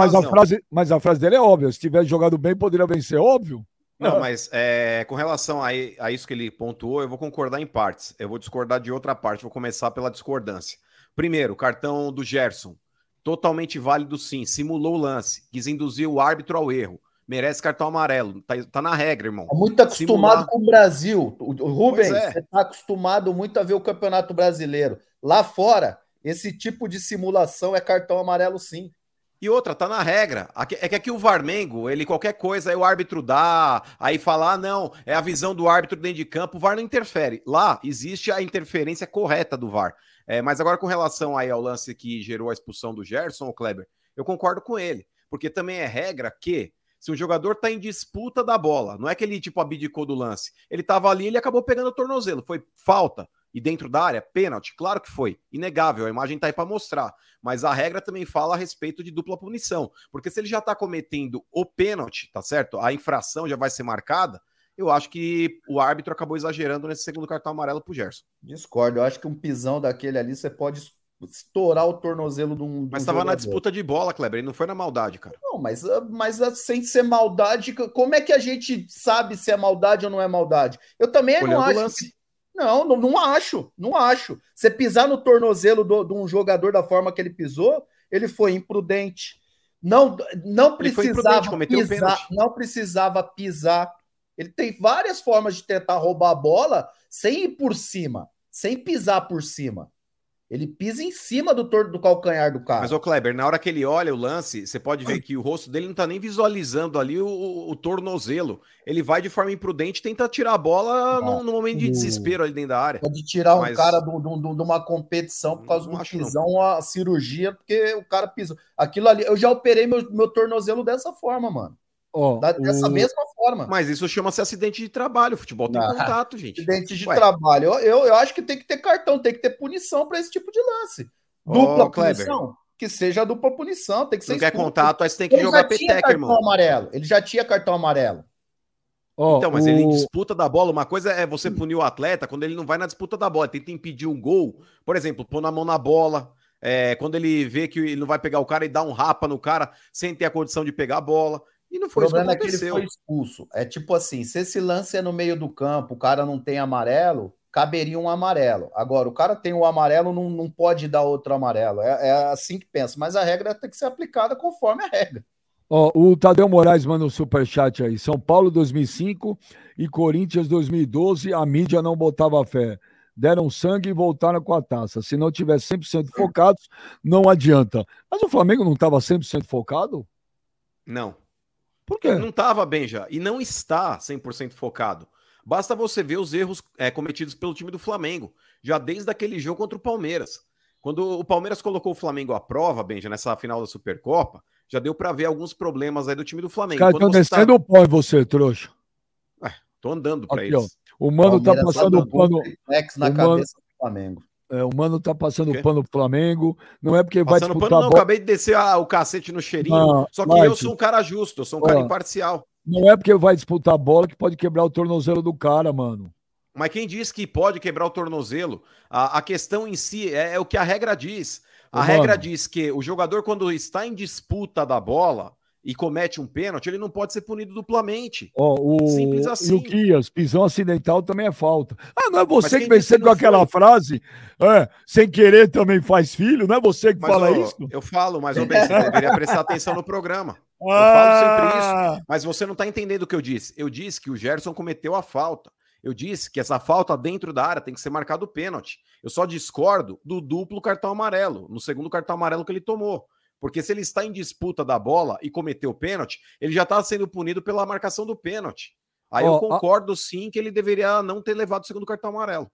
mas a frase dele é óbvia, se tivesse jogado bem, poderia vencer, óbvio. Não, mas é, com relação a isso que ele pontuou, eu vou concordar em partes, eu vou discordar de outra parte, vou começar pela discordância. Primeiro, cartão do Gerson, totalmente válido sim, simulou o lance, quis induzir o árbitro ao erro, merece cartão amarelo, tá na regra, irmão. Tá muito acostumado com o Brasil, o Rubens, você tá acostumado muito a ver o Campeonato Brasileiro. Lá fora, esse tipo de simulação é cartão amarelo sim. E outra, tá na regra. É que aqui o Flamengo, ele qualquer coisa, aí o árbitro dá, aí fala, ah, não, é a visão do árbitro dentro de campo, o VAR não interfere. Lá existe a interferência correta do VAR. É, mas agora com relação aí ao lance que gerou a expulsão do Gerson, o Kleber, eu concordo com ele, porque também é regra que se um jogador tá em disputa da bola, não é que ele tipo abdicou do lance, ele tava ali, ele acabou pegando o tornozelo, foi falta. E dentro da área, pênalti, claro que foi, inegável, a imagem tá aí para mostrar, mas a regra também fala a respeito de dupla punição, porque se ele já tá cometendo o pênalti, tá certo? A infração já vai ser marcada, eu acho que o árbitro acabou exagerando nesse segundo cartão amarelo pro Gerson. Discordo, eu acho que um pisão daquele ali, você pode estourar o tornozelo de um... Mas tava na disputa de bola, Kleber, ele não foi na maldade, cara. Não, mas sem ser maldade, como é que a gente sabe se é maldade ou não é maldade? Eu também não acho... Não acho. Você pisar no tornozelo de um jogador da forma que ele pisou, ele foi imprudente. Não precisava pisar. Ele tem várias formas de tentar roubar a bola sem ir por cima, sem pisar por cima. Ele pisa em cima do calcanhar do cara. Mas, ô Kleber, na hora que ele olha o lance, você pode ver que o rosto dele não tá nem visualizando ali o tornozelo. Ele vai de forma imprudente, tenta tirar a bola no momento de desespero ali dentro da área. Pode tirar um cara de uma competição por causa de uma prisão, a cirurgia, porque o cara pisou. Aquilo ali, eu já operei meu tornozelo dessa forma, mano. Mesma forma. Mas isso chama-se acidente de trabalho. O futebol tem contato, gente. Acidente de trabalho. Eu acho que tem que ter cartão, tem que ter punição para esse tipo de lance. Dupla punição. Kleber. Que seja dupla punição. Tem que ser. Não quer contato, aí você tem que jogar peteca, irmão. Ele já tinha cartão amarelo. Então, mas ele em disputa da bola, uma coisa é você punir o atleta quando ele não vai na disputa da bola, ele tenta impedir um gol. Por exemplo, pôr a mão na bola. Quando ele vê que ele não vai pegar o cara e dá um rapa no cara sem ter a condição de pegar a bola. E não foi o problema, isso que aconteceu. É que ele foi expulso. É tipo assim, se esse lance é no meio do campo, o cara não tem amarelo, caberia um amarelo. Agora, o cara tem um amarelo, não pode dar outro amarelo. É assim que pensa. Mas a regra tem que ser aplicada conforme a regra. O Tadeu Moraes manda um superchat aí. São Paulo 2005 e Corinthians 2012, a mídia não botava fé. Deram sangue e voltaram com a taça. Se não tiver 100% focados, não adianta. Mas o Flamengo não estava 100% focado? Não. Por quê? Não estava, Benja, e não está 100% focado. Basta você ver os erros cometidos pelo time do Flamengo, já desde aquele jogo contra o Palmeiras. Quando o Palmeiras colocou o Flamengo à prova, Benja, nessa final da Supercopa, já deu para ver alguns problemas aí do time do Flamengo. Cara, estão descendo o pó em você, trouxa. Tô andando para eles. Ó, o Mano tá passando o pano... na cabeça do Flamengo. O Mano tá passando o pano pro Flamengo, não é porque passando vai disputar pano, não, acabei de descer o cacete no cheirinho, só que eu sou um cara justo, eu sou um cara imparcial. Não é porque vai disputar a bola que pode quebrar o tornozelo do cara, mano. Mas quem diz que pode quebrar o tornozelo? A questão em si é o que a regra diz. A regra diz que o jogador, quando está em disputa da bola e comete um pênalti, ele não pode ser punido duplamente. Simples assim. Luquias, pisão acidental também é falta. Não é você que vem sempre com aquela frase, sem querer também faz filho, não é você que fala isso? Eu falo, mas eu deveria prestar atenção no programa. Eu falo sempre isso, mas você não está entendendo o que eu disse. Eu disse que o Gerson cometeu a falta. Eu disse que essa falta dentro da área tem que ser marcado o pênalti. Eu só discordo do duplo cartão amarelo, no segundo cartão amarelo que ele tomou. Porque se ele está em disputa da bola e cometeu o pênalti, ele já está sendo punido pela marcação do pênalti. Aí eu concordo sim que ele deveria não ter levado o segundo cartão amarelo.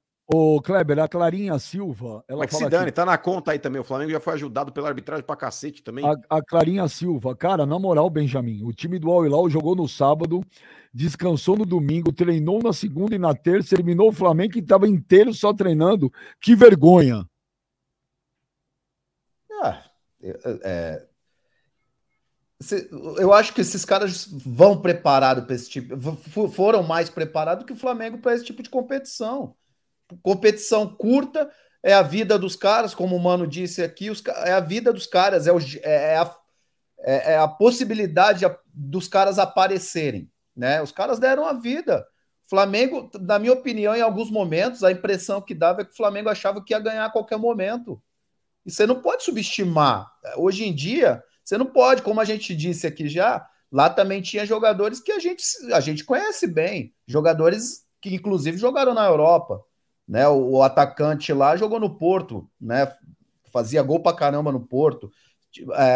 Kleber, a Clarinha Silva... Mas que se dane, tá na conta aí também. O Flamengo já foi ajudado pela arbitragem pra cacete também. A Clarinha Silva, cara, na moral, Benjamin, o time do Al-Hilal jogou no sábado, descansou no domingo, treinou na segunda e na terça, eliminou o Flamengo que estava inteiro só treinando. Que vergonha! Eu acho que esses caras vão preparado para esse tipo, foram mais preparados que o Flamengo para esse tipo de competição. Competição curta é a vida dos caras, como o Mano disse aqui, é a vida dos caras, é a possibilidade dos caras aparecerem, né? Os caras deram a vida. Flamengo, na minha opinião, em alguns momentos, a impressão que dava é que o Flamengo achava que ia ganhar a qualquer momento. E você não pode subestimar. Hoje em dia, você não pode, como a gente disse aqui já, lá também tinha jogadores que a gente conhece bem, jogadores que inclusive jogaram na Europa, né? O atacante lá jogou no Porto, né? Fazia gol pra caramba no Porto.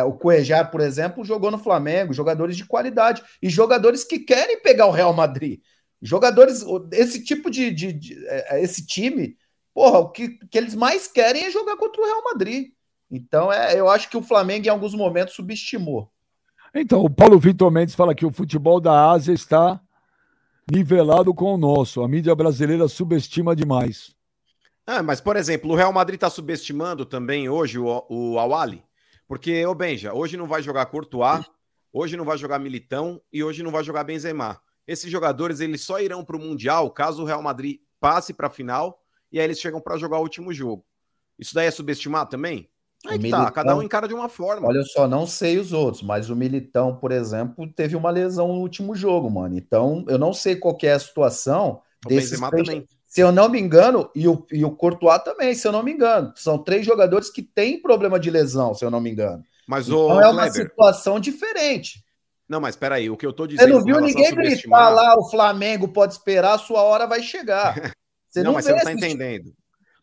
O Cuejar, por exemplo, jogou no Flamengo, jogadores de qualidade e jogadores que querem pegar o Real Madrid. Jogadores, esse tipo esse time, porra, o que eles mais querem é jogar contra o Real Madrid. Então, eu acho que o Flamengo, em alguns momentos, subestimou. Então, o Paulo Vitor Mendes fala que o futebol da Ásia está nivelado com o nosso. A mídia brasileira subestima demais. Ah, mas, por exemplo, o Real Madrid está subestimando também hoje o Al-Hilal. Porque, ô Benja, hoje não vai jogar Courtois, hoje não vai jogar Militão e hoje não vai jogar Benzema. Esses jogadores, eles só irão para o Mundial caso o Real Madrid passe para a final e aí eles chegam para jogar o último jogo. Isso daí é subestimar também? Aí que Militão, tá, cada um encara de uma forma. Olha, eu só não sei os outros, mas o Militão, por exemplo, teve uma lesão no último jogo, mano. Então, eu não sei qual que é a situação. O Benzema também. Se eu não me engano, e o Courtois também, se eu não me engano. São três jogadores que têm problema de lesão, se eu não me engano. Mas então, é uma situação diferente. Não, mas peraí, o que eu tô dizendo... Você não viu ninguém gritar lá, o Flamengo pode esperar, a sua hora vai chegar. Você não, mas você não tá entendendo.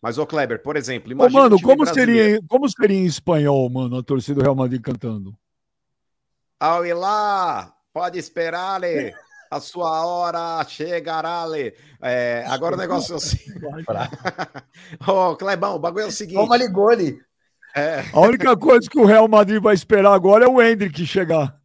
Mas, ô Kleber, por exemplo... Imagina, ô, mano, como seria em espanhol, mano, a torcida do Real Madrid cantando? Al-Hilal, pode esperar, le. A sua hora chegará, le. Agora o negócio é assim. Ô, Clebão, o bagulho é o seguinte... Toma ali, gole. A única coisa que o Real Madrid vai esperar agora é o Endrick chegar.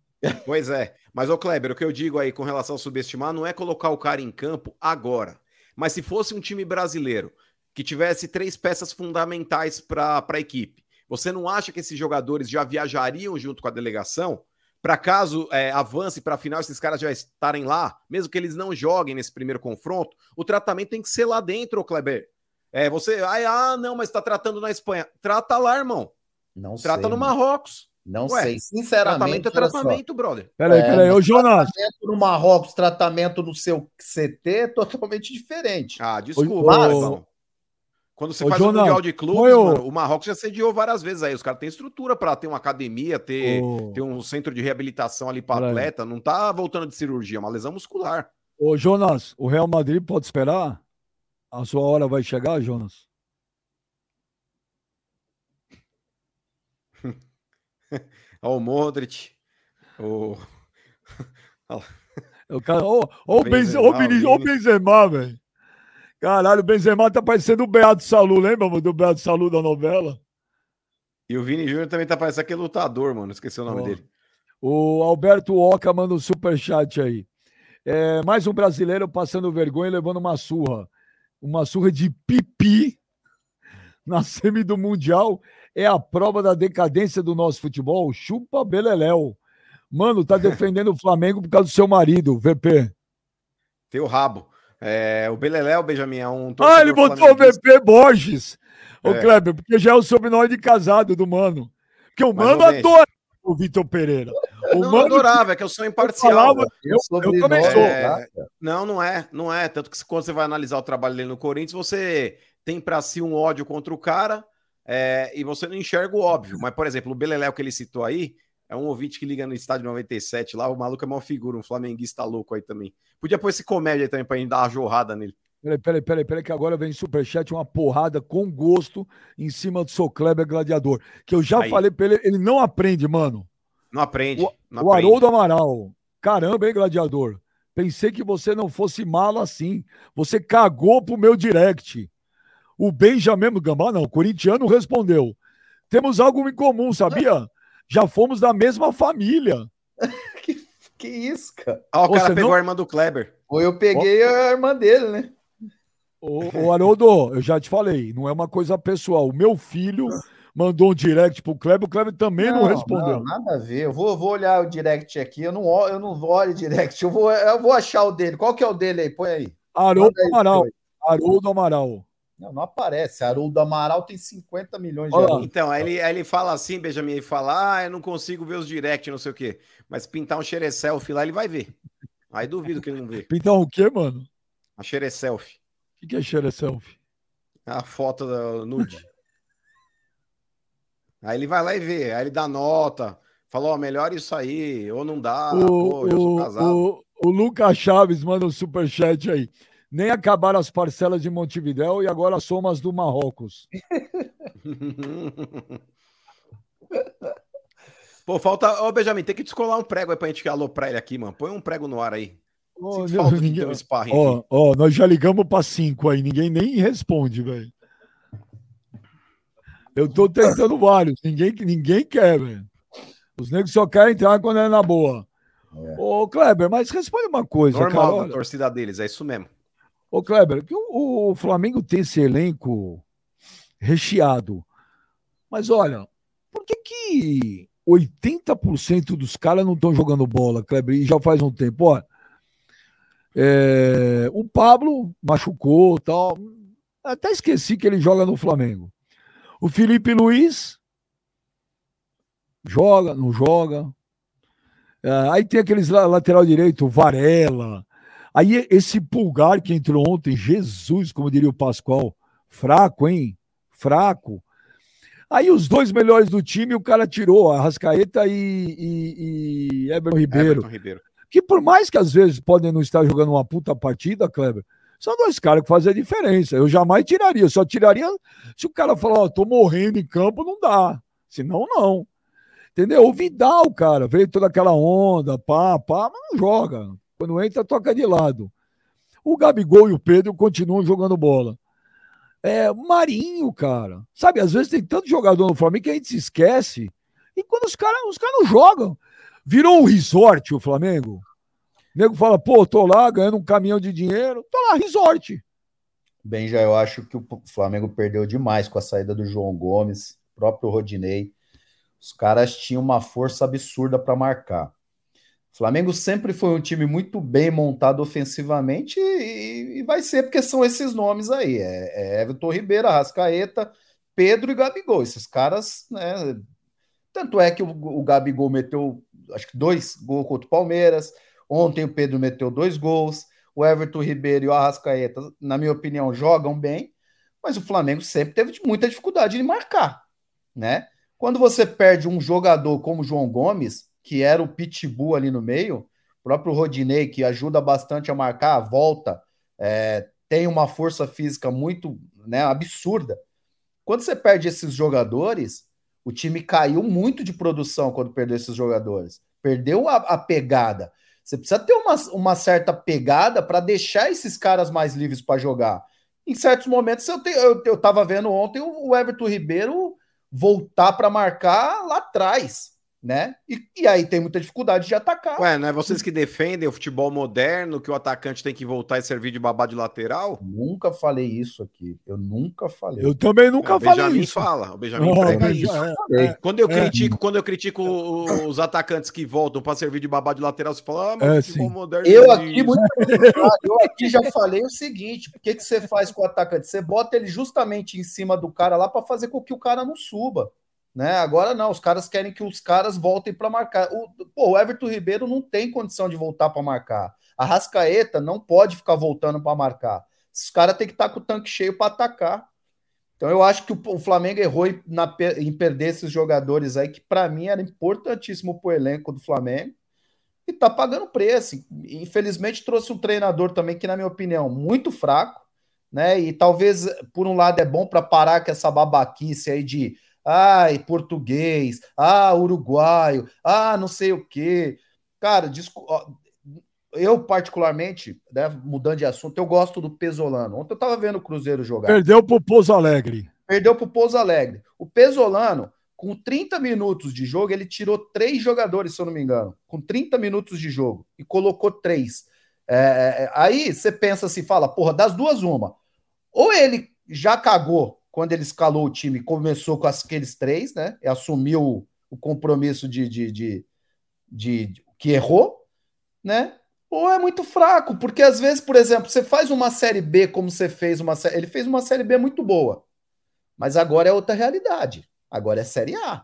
Pois é. Mas, ô Kleber, o que eu digo aí com relação a subestimar não é colocar o cara em campo agora. Mas se fosse um time brasileiro... que tivesse três peças fundamentais para a equipe. Você não acha que esses jogadores já viajariam junto com a delegação? Para caso avance para a final, esses caras já estarem lá, mesmo que eles não joguem nesse primeiro confronto, o tratamento tem que ser lá dentro, Kleber. Você, não, mas está tratando na Espanha. Trata lá, irmão. Não sei. Trata no Marrocos. Não sei, sinceramente. Tratamento é tratamento, brother. Peraí, ô Jonas. Tratamento no Marrocos, tratamento no seu CT é totalmente diferente. Ah, desculpa. Quando você faz o Mundial de Clubes, mano, o Marrocos já sediou várias vezes aí. Os caras têm estrutura para ter uma academia, ter um centro de reabilitação ali para atleta. Não tá voltando de cirurgia, é uma lesão muscular. Ô, Jonas, o Real Madrid pode esperar? A sua hora vai chegar, Jonas? Ó o Modric. O Benzema, velho. Caralho, o Benzema tá parecendo o Beato Salu, lembra, mano, do Beato Salu da novela? E o Vini Júnior também tá parecendo aquele lutador, mano, esqueci o nome dele. O Alberto Oca manda um superchat aí. Mais um brasileiro passando vergonha e levando uma surra. Uma surra de pipi na semi do Mundial é a prova da decadência do nosso futebol. Chupa Beleléu. Mano, tá defendendo o Flamengo por causa do seu marido, VP. Teu rabo. O Beleléu, Benjamin, é um... ele botou o VP Borges, ô Kleber, porque já é o sobrenome de casado do Mano. Porque o Mano adora o Vitor Pereira. Eu adorava, é que eu sou imparcial. Eu também sou. Não é. Tanto que quando você vai analisar o trabalho dele no Corinthians, você tem pra si um ódio contra o cara e você não enxerga o óbvio. Mas, por exemplo, o Beleléu que ele citou aí, é um ouvinte que liga no estádio 97 lá, o maluco é uma figura, um flamenguista louco aí também. Podia pôr esse comédia aí também pra gente dar uma jorrada nele. Peraí, que agora vem superchat, uma porrada com gosto em cima do seu Kleber Gladiador. Que eu já falei pra ele não aprende, mano. Não aprende. O Haroldo Amaral. Caramba, hein, Gladiador? Pensei que você não fosse malo assim. Você cagou pro meu direct. O Benjamin do Gambá, não, o corintiano respondeu. Temos algo em comum, sabia? Já fomos da mesma família. que isso, cara? O cara pegou a irmã do Kleber. Ou eu peguei a irmã dele, né? Ô, Haroldo, eu já te falei, não é uma coisa pessoal. O meu filho mandou um direct pro Kleber, o Kleber também não respondeu. Não, nada a ver. Eu vou olhar o direct aqui, eu não olho direct, eu vou achar o dele. Qual que é o dele aí? Põe aí. Haroldo Amaral. Haroldo Amaral. Não aparece. Haroldo Amaral tem 50 milhões de euros. Então, aí ele fala assim, Benjamin, ele fala, eu não consigo ver os direct, não sei o quê. Mas pintar um xerê selfie lá, ele vai ver. Aí duvido que ele não vê. Pintar o quê, mano? A xerê selfie. O que é xerê selfie? A foto da nude. Aí ele vai lá e vê, aí ele dá nota, fala, ó, melhor isso aí, ou não dá, eu sou casado. O Lucas Chaves manda um superchat aí. Nem acabaram as parcelas de Montevidéu e agora soma as do Marrocos. Pô, falta... Ô, Benjamin, tem que descolar um prego aí pra gente aloprar ele aqui, mano. Põe um prego no ar aí. Ó, nós já ligamos pra 5 aí, ninguém nem responde, velho. Eu tô tentando vários, ninguém quer, velho. Os negros só querem entrar quando é na boa. É. Ô, Kleber, mas responde uma coisa, normal, cara. Olha, a torcida deles, é isso mesmo. Ô, Kleber, que o Flamengo tem esse elenco recheado. Mas olha, por que que 80% dos caras não estão jogando bola, Kleber? E já faz um tempo, ó. O Pablo machucou e tal. Até esqueci que ele joga no Flamengo. O Felipe Luiz joga, não joga. Aí tem aqueles lateral direito, Varela. Aí esse Pulgar que entrou ontem, Jesus, como diria o Pascoal, fraco, hein? Fraco. Aí os dois melhores do time, o cara tirou, Arrascaeta e Everton Ribeiro. Everton Ribeiro. Que por mais que às vezes podem não estar jogando uma puta partida, Kleber, são dois caras que fazem a diferença. Eu jamais tiraria. Eu só tiraria se o cara falar, ó, tô morrendo em campo, não dá. Senão, não. Entendeu? O Vidal, cara, veio toda aquela onda, mas não joga. Quando entra, toca de lado. O Gabigol e o Pedro continuam jogando bola. Marinho, cara. Sabe, às vezes tem tanto jogador no Flamengo que a gente se esquece. E quando os caras não jogam. Virou um resort o Flamengo. O nego fala, pô, tô lá ganhando um caminhão de dinheiro. Tô lá, resort. Benja, eu acho que o Flamengo perdeu demais com a saída do João Gomes, próprio Rodinei. Os caras tinham uma força absurda para marcar. O Flamengo sempre foi um time muito bem montado ofensivamente e vai ser porque são esses nomes aí. Everton Ribeiro, Arrascaeta, Pedro e Gabigol. Esses caras, né? Tanto é que o Gabigol meteu, acho que 2 gols contra o Palmeiras. Ontem o Pedro meteu 2 gols, o Everton Ribeiro e o Arrascaeta, na minha opinião, jogam bem, mas o Flamengo sempre teve muita dificuldade de marcar, né? Quando você perde um jogador como o João Gomes, que era o pitbull ali no meio, o próprio Rodinei, que ajuda bastante a marcar a volta, tem uma força física muito, né, absurda. Quando você perde esses jogadores, o time caiu muito de produção quando perdeu esses jogadores. Perdeu a pegada. Você precisa ter uma certa pegada para deixar esses caras mais livres para jogar. Em certos momentos, eu estava vendo ontem o Everton Ribeiro voltar para marcar lá atrás, né? E aí tem muita dificuldade de atacar. Ué, não é vocês que defendem o futebol moderno, que o atacante tem que voltar e servir de babá de lateral? Nunca falei isso aqui. Eu nunca falei. Eu também nunca falei isso. O Benjamin prega isso. Quando eu critico os atacantes que voltam para servir de babá de lateral, você fala, mas o futebol moderno... Eu aqui já falei o seguinte, o que você faz com o atacante? Você bota ele justamente em cima do cara lá para fazer com que o cara não suba. Né? Agora não, os caras querem que os caras voltem para marcar. O Everton Ribeiro não tem condição de voltar para marcar. A Arrascaeta não pode ficar voltando para marcar. Os caras têm que estar com o tanque cheio para atacar. Então eu acho que o Flamengo errou em perder esses jogadores aí, que para mim era importantíssimo para o elenco do Flamengo, e está pagando preço. Infelizmente trouxe um treinador também que, na minha opinião, muito fraco, né? E talvez, por um lado, é bom para parar com essa babaquice aí de português, uruguaio, não sei o quê. Cara, eu particularmente, né, mudando de assunto, eu gosto do Pezzolano. Ontem eu tava vendo o Cruzeiro jogar. Perdeu pro Pouso Alegre. O Pezzolano, com 30 minutos de jogo, ele tirou 3 jogadores, se eu não me engano. Com 30 minutos de jogo. E colocou 3. Aí você pensa assim, fala, porra, das duas, uma. Ou ele já cagou quando ele escalou o time, começou com aqueles três, né? E assumiu o compromisso de que errou, né? Ou é muito fraco, porque às vezes, por exemplo, você faz uma Série B como você fez uma Série... Ele fez uma Série B muito boa, mas agora é outra realidade. Agora é Série A.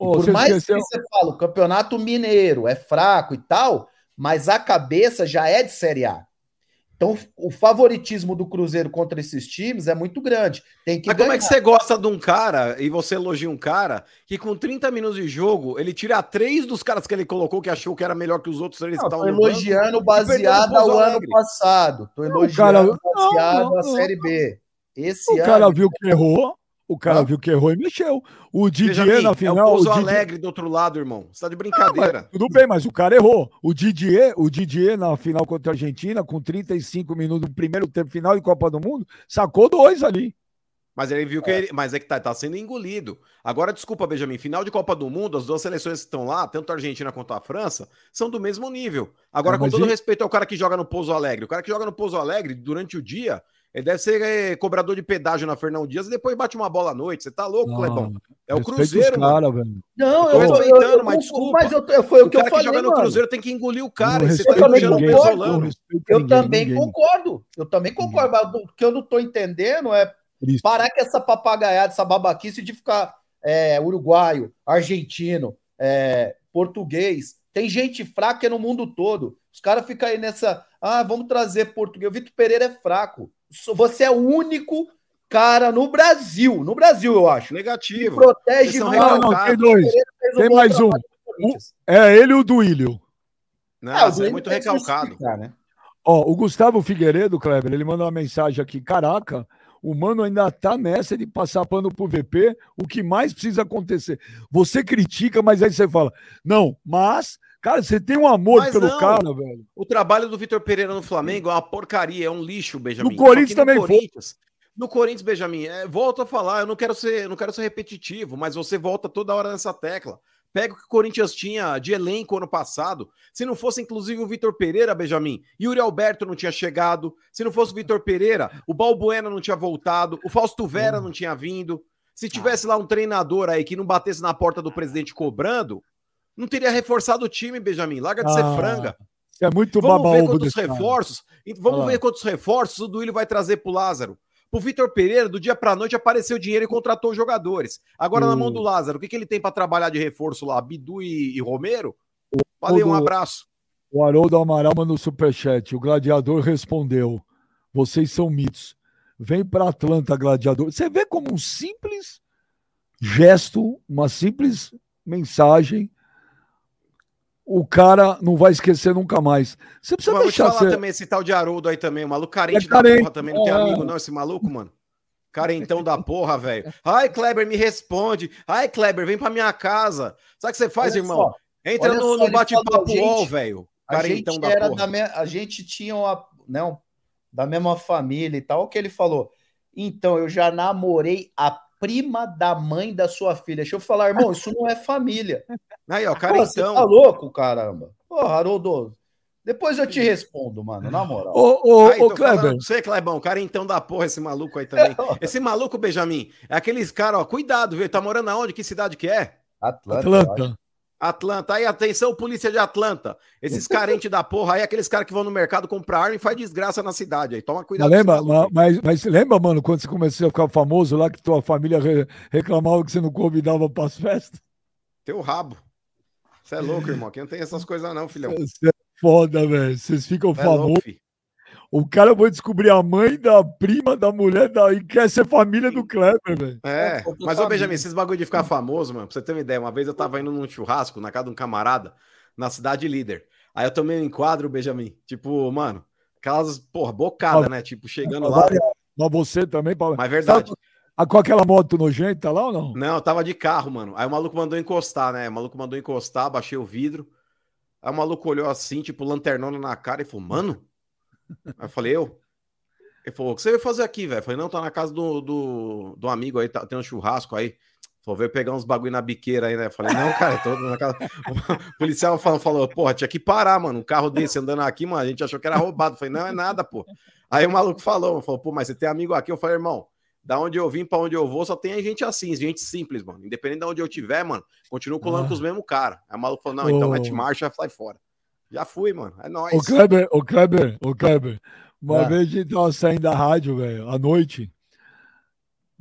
Oh, por mais que você fale, o Campeonato Mineiro é fraco e tal, mas a cabeça já é de Série A. Então, o favoritismo do Cruzeiro contra esses times é muito grande. Tem que mas ganhar. Como é que você gosta de um cara, e você elogia um cara, que com 30 minutos de jogo, ele tira 3 dos caras que ele colocou, que achou que era melhor que os outros 3 que estavam no banco. Estou elogiando baseado ao ano passado. Estou elogiando baseado à Série B. Esse ano... O cara viu que errou. O cara viu que errou e mexeu. O Didier na final... É o Pouso Alegre do outro lado, irmão. Você tá de brincadeira. Tudo bem, mas o cara errou. O Didier na final contra a Argentina, com 35 minutos do primeiro tempo final de Copa do Mundo, sacou 2 ali. Mas ele viu que ele... Mas é que tá sendo engolido. Agora, desculpa, Benjamin, final de Copa do Mundo, as 2 seleções que estão lá, tanto a Argentina quanto a França, são do mesmo nível. Agora, com todo respeito ao cara que joga no Pouso Alegre. O cara que joga no Pouso Alegre, durante o dia... Ele deve ser cobrador de pedágio na Fernão Dias e depois bate uma bola à noite. Você tá louco, Clebão? É o Cruzeiro, cara, velho. Não, eu tô respeitando, mas desculpa. Mas foi o que eu falei, mano. O cara que joga no Cruzeiro tem que engolir o cara. Você tá elogiando o Pesolano. Eu também concordo. Mas o que eu não tô entendendo é parar com essa papagaiada, essa babaquice de ficar uruguaio, argentino, português. Tem gente fraca no mundo todo. Os caras ficam aí nessa... Ah, vamos trazer português. O Vitor Pereira é fraco. Você é o único cara no Brasil. No Brasil, eu acho. Negativo. Protege mal. Não, tem 2. Tem mais um. É ele e o Duílio. Não, é muito recalcado. Né? Ó, o Gustavo Figueiredo, Kleber, ele mandou uma mensagem aqui. Caraca, o Mano ainda tá nessa de passar pano pro VP. O que mais precisa acontecer? Você critica, mas aí você fala. Não, mas... Cara, você tem um amor pelo cara, velho. O trabalho do Vitor Pereira no Flamengo é uma porcaria, é um lixo, Benjamin. No Corinthians também foi. No Corinthians, Benjamin, volto a falar, eu não quero ser repetitivo, mas você volta toda hora nessa tecla. Pega o que o Corinthians tinha de elenco ano passado. Se não fosse, inclusive, o Vitor Pereira, Benjamin, Yuri Alberto não tinha chegado. Se não fosse o Vitor Pereira, o Balbuena não tinha voltado. O Fausto Vera não tinha vindo. Se tivesse lá um treinador aí que não batesse na porta do presidente cobrando... Não teria reforçado o time, Benjamin. Larga de ser franga. É muito babaúba dos reforços. Vamos ver quantos reforços o Duílio vai trazer pro Lázaro. Pro Vitor Pereira, do dia pra noite, apareceu dinheiro e contratou jogadores. Agora na mão do Lázaro, o que ele tem pra trabalhar de reforço lá? Bidu e Romero? Valeu, um abraço. O Haroldo Amaral mandou superchat. O Gladiador respondeu. Vocês são mitos. Vem pra Atlanta, Gladiador. Você vê como um simples gesto, uma simples mensagem, o cara não vai esquecer nunca mais. Você precisa deixar falar também esse tal de Haroldo aí também, o maluco carente da porra também. Não tem amigo não, esse maluco, mano. Carentão da porra, velho. Ai, Kleber, me responde. Ai, Kleber, vem pra minha casa. Sabe o que você faz, olha, irmão? Só. Entra olha no bate-papo UOL, velho. Carentão da porra. A gente tinha da mesma família e tal. O que ele falou? Então, eu já namorei a prima da mãe da sua filha. Deixa eu falar, irmão, isso não é família. Aí, ó, cara, você tá louco, caramba. Porra, Haroldo, depois eu te respondo, mano, na moral. Ô, Kleber. Você, Clebão, cara então da porra, esse maluco aí também. Esse maluco, Benjamin, é aqueles caras, ó, cuidado, viu? Tá morando aonde? Que cidade que é? Atlanta. Aí, atenção, polícia de Atlanta. Esses carentes da porra aí, aqueles caras que vão no mercado comprar arma e faz desgraça na cidade aí. Toma cuidado. Mas lembra, mano, quando você começou a ficar famoso lá, que tua família reclamava que você não convidava para as festas? Teu rabo. Você é louco, irmão. Aqui não tem essas coisas não, filhão. Você é foda, velho. Vocês ficam famosos. O cara vai descobrir a mãe da prima da mulher e quer ser família do Kleber, velho. É, mas ô Benjamin, esses bagulho de ficar famoso, mano, pra você ter uma ideia, uma vez eu tava indo num churrasco na casa de um camarada, na Cidade Líder. Aí eu tomei um enquadro, Benjamin, tipo, mano, aquelas, porra, bocada, né? Tipo, chegando lá. Mas você também, Paulo. Mas verdade. Com aquela moto nojenta lá ou não? Não, eu tava de carro, mano. Aí o maluco mandou encostar, né? O maluco mandou encostar, baixei o vidro. Aí o maluco olhou assim, tipo, lanternona na cara e falou, mano... Aí eu falei, Ele falou, o que você veio fazer aqui, velho? Eu falei, não, tá na casa do amigo aí, tá tendo um churrasco aí. Falou, veio pegar uns bagulho na biqueira aí, né? Eu falei, não, cara, tô na casa... O policial falou, porra, tinha que parar, mano. Um carro desse andando aqui, mano, a gente achou que era roubado. Eu falei, não, é nada, pô. Aí o maluco falou, mas você tem amigo aqui? Eu falei, irmão, Da onde eu vim pra onde eu vou, só tem gente assim, gente simples, mano. Independente de onde eu tiver, mano, continuo colando com os mesmos caras. Aí o maluco falou, não, então mete marcha, sai fora. Já fui, mano. É nóis. Ô Kleber. Uma vez a gente tava saindo da rádio, velho, à noite,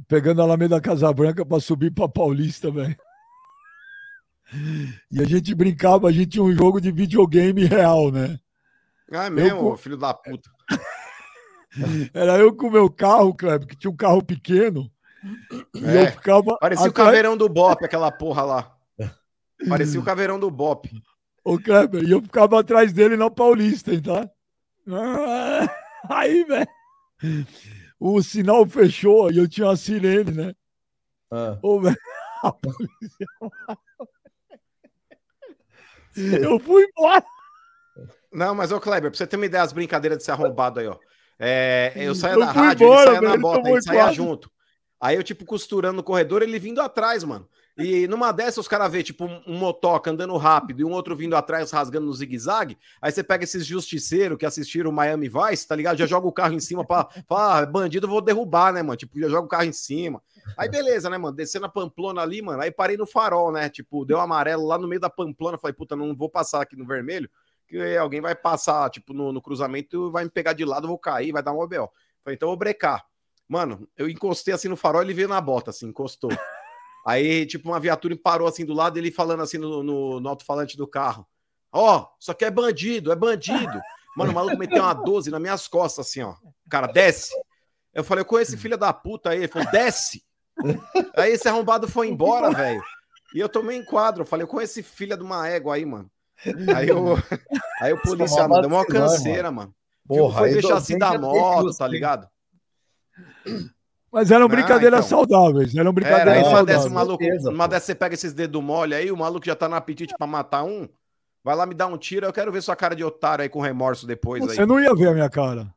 pegando a Alameda Casabranca pra subir pra Paulista, velho. E a gente brincava, a gente tinha um jogo de videogame real, né? Ah, é mesmo, filho da puta. Era eu com o meu carro, Kleber, que tinha um carro pequeno. É, e eu ficava. Parecia atrás... o caveirão do Bop, aquela porra lá. Parecia o caveirão do Bop. Ô, Kleber, e eu ficava atrás dele na Paulista, tá? Aí, velho, o sinal fechou e eu tinha uma sirene, né? Ô, velho, a polícia... Eu fui embora. Não, mas ô, Kleber, pra você ter uma ideia das brincadeiras de ser arrombado aí, ó. É, eu saía da rádio, embora, ele saia na bota, ele saia junto. Aí eu, tipo, costurando no corredor, ele vindo atrás, mano. E numa dessas, os caras vê, tipo, um motoca andando rápido e um outro vindo atrás, rasgando no zigue-zague. Aí você pega esses justiceiros que assistiram o Miami Vice, tá ligado? Já joga o carro em cima pra... Ah, bandido, vou derrubar, né, mano? Tipo, já joga o carro em cima. Aí beleza, né, mano? Descendo a Pamplona ali, mano. Aí parei no farol, né? Tipo, deu um amarelo lá no meio da Pamplona. Falei, puta, não vou passar aqui no vermelho. Que alguém vai passar, tipo, no cruzamento, vai me pegar de lado, eu vou cair, vai dar um OBO. Falei, então eu vou brecar. Mano, eu encostei assim no farol, ele veio na bota, assim, encostou. Aí, tipo, uma viatura parou assim do lado, ele falando assim no alto-falante do carro. Ó, isso aqui é bandido, é bandido. Mano, o maluco meteu uma 12 nas minhas costas, assim, ó. Cara, desce. Eu falei, eu conheço esse filho da puta aí. Ele falou, desce. Aí esse arrombado foi embora, velho. E eu tomei enquadro. Eu falei, eu conheço esse filho de uma égua aí, mano. Aí o policial me deu uma canseira, mano. Porra, foi deixar assim da moto, tá ligado? Mas eram brincadeiras saudáveis. Eram brincadeiras saudáveis. Uma dessas você pega esses dedos mole aí, o maluco já tá no apetite pra matar um. Vai lá me dar um tiro, eu quero ver sua cara de otário aí com remorso depois. Você aí. Não ia ver a minha cara.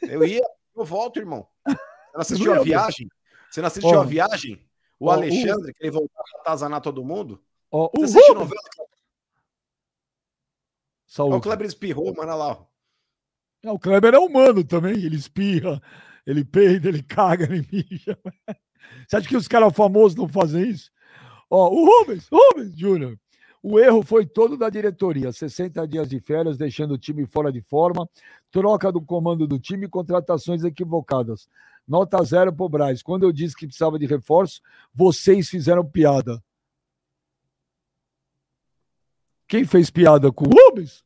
Eu ia, eu volto, irmão. Você não assistiu a viagem? Você não assistiu a viagem? O Alexandre, que ele voltava pra atazanar todo mundo? Você assistiu novela? Saúde. O Kleber espirrou, mano, olha lá. Não, o Kleber é humano também, ele espirra, ele peida, ele caga, ele mija. Você acha que os caras famosos não fazem isso? Ó, o Rubens Júnior. O erro foi todo da diretoria. 60 dias de férias, deixando o time fora de forma, troca do comando do time, contratações equivocadas. Nota 0 pro Braz. Quando eu disse que precisava de reforço, vocês fizeram piada. Quem fez piada com o Rubens?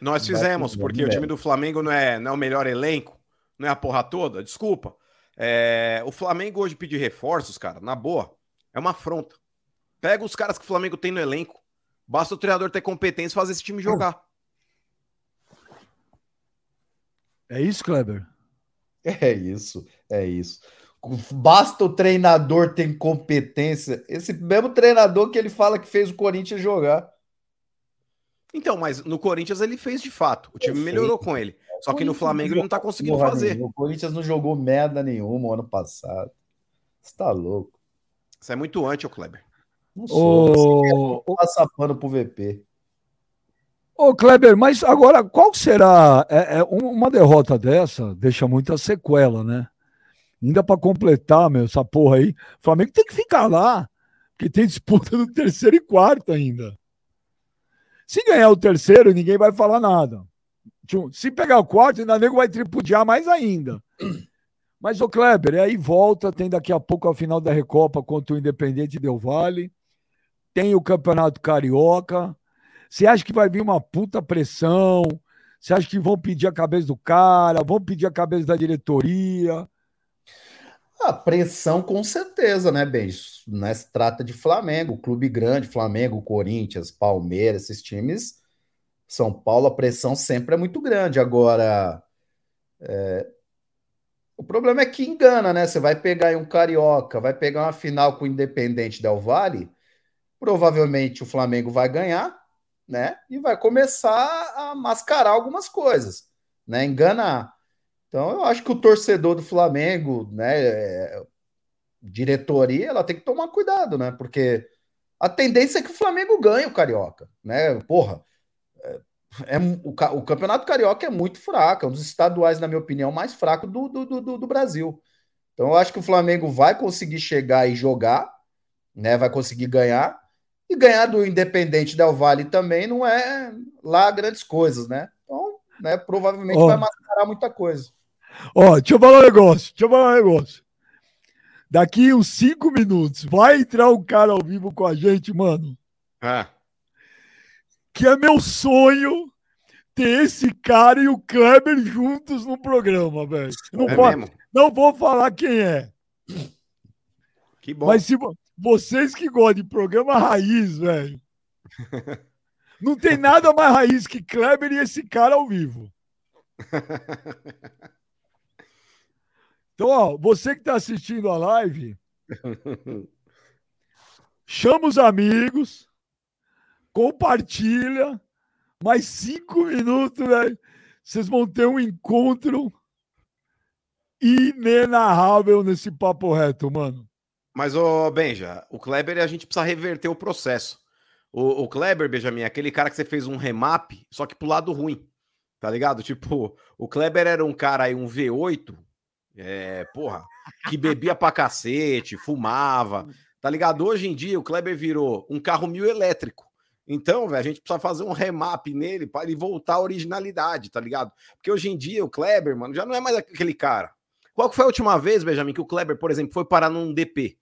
Nós fizemos, porque o time do Flamengo não é o melhor elenco, não é a porra toda, desculpa. O Flamengo hoje pedir reforços, cara, na boa, é uma afronta. Pega os caras que o Flamengo tem no elenco, basta o treinador ter competência e fazer esse time jogar. É isso, Kleber? É isso. Basta o treinador ter competência. Esse mesmo treinador que ele fala que fez o Corinthians jogar. Então, mas no Corinthians ele fez de fato. O time melhorou com ele. Só que no Flamengo ele não tá conseguindo fazer. O Corinthians não jogou merda nenhuma ano passado. Você tá louco. Isso é muito anti, ô Kleber. Não sou. Passa pano pro VP. Ô Kleber, mas agora qual será? Uma derrota dessa deixa muita sequela, né? Ainda pra completar, meu, essa porra aí. O Flamengo tem que ficar lá. Porque tem disputa no terceiro e quarto ainda. Se ganhar o terceiro, ninguém vai falar nada. Se pegar o quarto, ainda nego vai tripudiar mais ainda. Mas, ô Kleber, aí volta, tem daqui a pouco a final da Recopa contra o Independente Del Valle, tem o Campeonato Carioca. Você acha que vai vir uma puta pressão? Você acha que vão pedir a cabeça do cara? Vão pedir a cabeça da diretoria? A pressão com certeza, né, Benja? Né, se trata de Flamengo, clube grande, Flamengo, Corinthians, Palmeiras, esses times, São Paulo, a pressão sempre é muito grande. Agora, o problema é que engana, né? Você vai pegar aí um carioca, vai pegar uma final com o Independente Del Valle, provavelmente o Flamengo vai ganhar, né? E vai começar a mascarar algumas coisas, né? Enganar. Então, eu acho que o torcedor do Flamengo, né, diretoria, ela tem que tomar cuidado, né? Porque a tendência é que o Flamengo ganhe o Carioca, né? Porra, o Campeonato Carioca é muito fraco, é um dos estaduais, na minha opinião, mais fraco do Brasil. Então eu acho que o Flamengo vai conseguir chegar e jogar, né? Vai conseguir ganhar. E ganhar do Independente Del Valle também não é lá grandes coisas, né? Então, né, provavelmente vai mascarar muita coisa. Deixa eu falar um negócio. Daqui uns 5 minutos vai entrar um cara ao vivo com a gente, mano. É. Que é meu sonho ter esse cara e o Kleber juntos no programa, velho. Não vou falar quem é. Que bom. Mas se vocês que gostam de programa raiz, velho. Não tem nada mais raiz que Kleber e esse cara ao vivo. Então, ó, você que está assistindo a live, chama os amigos, compartilha, mais 5 minutos, velho, vocês vão ter um encontro inenarrável nesse papo reto, mano. Mas, ô, Benja, o Kleber, a gente precisa reverter o processo. O Kleber, Benjamin, é aquele cara que você fez um remap, só que pro lado ruim, tá ligado? Tipo, o Kleber era um cara aí, um V8... que bebia pra cacete, fumava, tá ligado? Hoje em dia o Kleber virou um carro mil elétrico. Então, velho, a gente precisa fazer um remap nele pra ele voltar à originalidade, tá ligado? Porque hoje em dia o Kleber, mano, já não é mais aquele cara. Qual que foi a última vez, Benjamin, que o Kleber, por exemplo, foi parar num DP?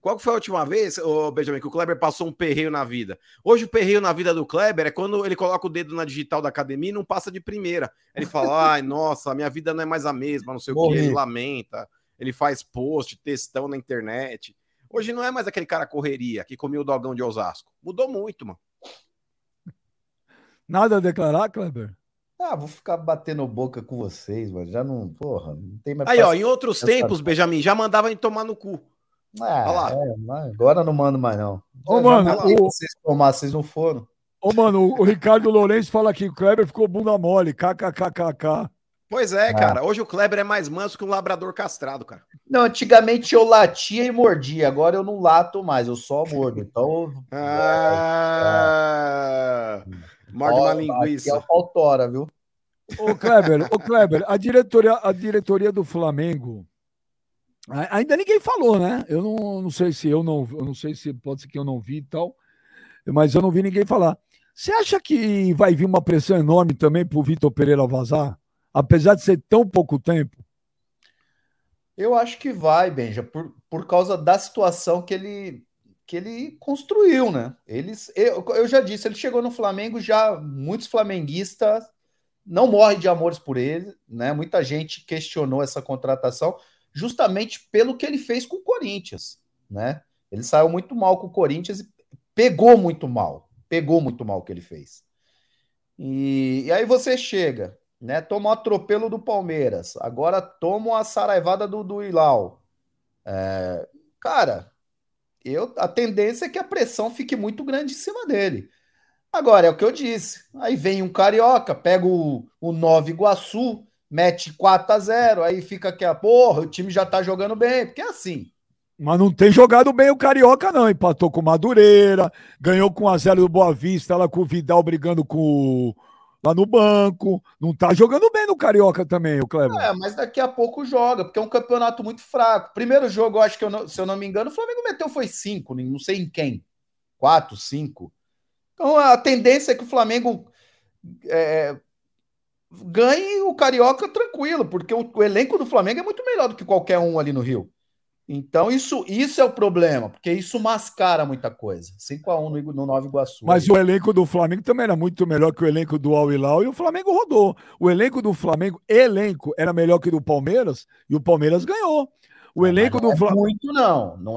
Qual que foi a última vez, Benjamin, que o Kleber passou um perreio na vida? Hoje o perreio na vida do Kleber é quando ele coloca o dedo na digital da academia e não passa de primeira. Ele fala, ai, nossa, minha vida não é mais a mesma, não sei o que, ele lamenta, ele faz post, textão na internet. Hoje não é mais aquele cara correria que comia o dogão de Osasco. Mudou muito, mano. Nada a declarar, Kleber? Ah, vou ficar batendo boca com vocês, mano. Já não, porra, não tem mais... Aí, ó, em outros tempos, Benjamin, já mandava em tomar no cu. Agora não mando mais, não. Vocês não foram. Ô, mano, o Ricardo Lourenço fala que o Kleber ficou bunda mole. KKKKK. Pois é, cara. Hoje o Kleber é mais manso que um labrador castrado, cara. Não, antigamente eu latia e mordia. Agora eu não lato mais, eu só mordo. Então. Morde uma linguiça. Aqui é autora, viu? Ô, Kleber, a diretoria do Flamengo. Ainda ninguém falou, né? Eu não sei se pode ser que eu não vi e tal, mas eu não vi ninguém falar. Você acha que vai vir uma pressão enorme também pro Vitor Pereira vazar? Apesar de ser tão pouco tempo? Eu acho que vai, Benja, por causa da situação que ele construiu, né? Eu já disse, ele chegou no Flamengo, já muitos flamenguistas não morrem de amores por ele, né? Muita gente questionou essa contratação, justamente pelo que ele fez com o Corinthians, né? Ele saiu muito mal com o Corinthians e pegou muito mal o que ele fez. E aí você chega, né? Toma um atropelo do Palmeiras, agora toma a saraivada do Al-Hilal. Cara, a tendência é que a pressão fique muito grande em cima dele. Agora, é o que eu disse, aí vem um carioca, pega o Nova Iguaçu, mete 4-0, aí fica aqui a porra, o time já tá jogando bem, porque é assim. Mas não tem jogado bem o Carioca, não. Empatou com o Madureira, ganhou com 1-0 do Boa Vista, lá com o Vidal brigando lá no banco. Não tá jogando bem no Carioca também, o Cleber. Mas daqui a pouco joga, porque é um campeonato muito fraco. Primeiro jogo, eu acho que, se eu não me engano, o Flamengo meteu foi 5, não sei em quem. 4, 5. Então a tendência é que o Flamengo... ganhe o Carioca tranquilo, porque o elenco do Flamengo é muito melhor do que qualquer um ali no Rio. Então isso é o problema, porque isso mascara muita coisa. 5-1 no Nova Iguaçu. Mas o elenco do Flamengo também era muito melhor que o elenco do Al-Hilal, e o Flamengo rodou. O elenco do Flamengo, era melhor que o do Palmeiras, e o Palmeiras ganhou. O elenco do Flamengo... Não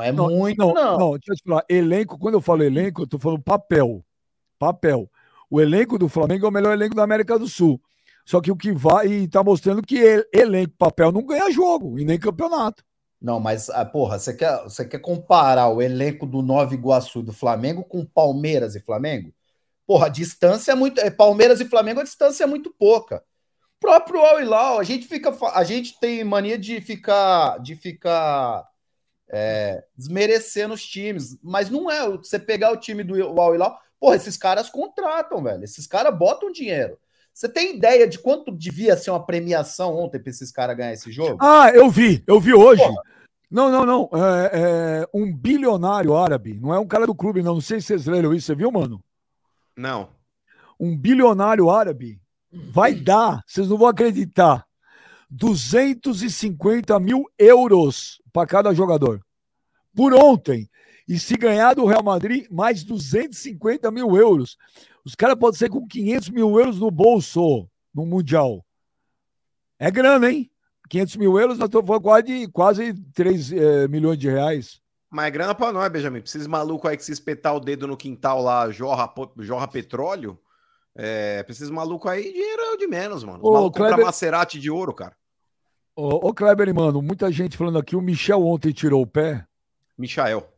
é muito, não. Não, deixa eu te falar. Elenco, quando eu falo elenco, eu tô falando papel. O elenco do Flamengo é o melhor elenco da América do Sul. Só que o que vai e tá mostrando que elenco papel não ganha jogo e nem campeonato. Não, mas, porra, você quer comparar o elenco do Nova Iguaçu do Flamengo com Palmeiras e Flamengo? Porra, a distância é muito... Palmeiras e Flamengo, a distância é muito pouca. O próprio Al-Hilal, a gente tem mania de ficar desmerecendo os times, mas não é. Você pegar o time do Al-Hilal, porra, esses caras contratam, velho. Esses caras botam dinheiro. Você tem ideia de quanto devia ser uma premiação ontem para esses caras ganhar esse jogo? Ah, eu vi hoje. Porra. Não. Um bilionário árabe, não é um cara do clube, não. Não sei se vocês leram isso, você viu, mano? Não. Um bilionário árabe vai dar, vocês não vão acreditar, 250 mil euros para cada jogador. Por ontem. E se ganhar do Real Madrid, mais 250 mil euros. Os caras podem ser com 500 mil euros no bolso, no Mundial. É grana, hein? 500 mil euros, nós estamos falando quase 3 milhões de reais. Mas é grana pra nós, Benjamin. Precisa maluco aí que se espetar o dedo no quintal lá, jorra petróleo. É, precisa maluco aí, dinheiro é o de menos, mano. O maluco compra Maserati de ouro, cara. Ô, Kleber, mano, muita gente falando aqui. O Michel ontem tirou o pé. Michael,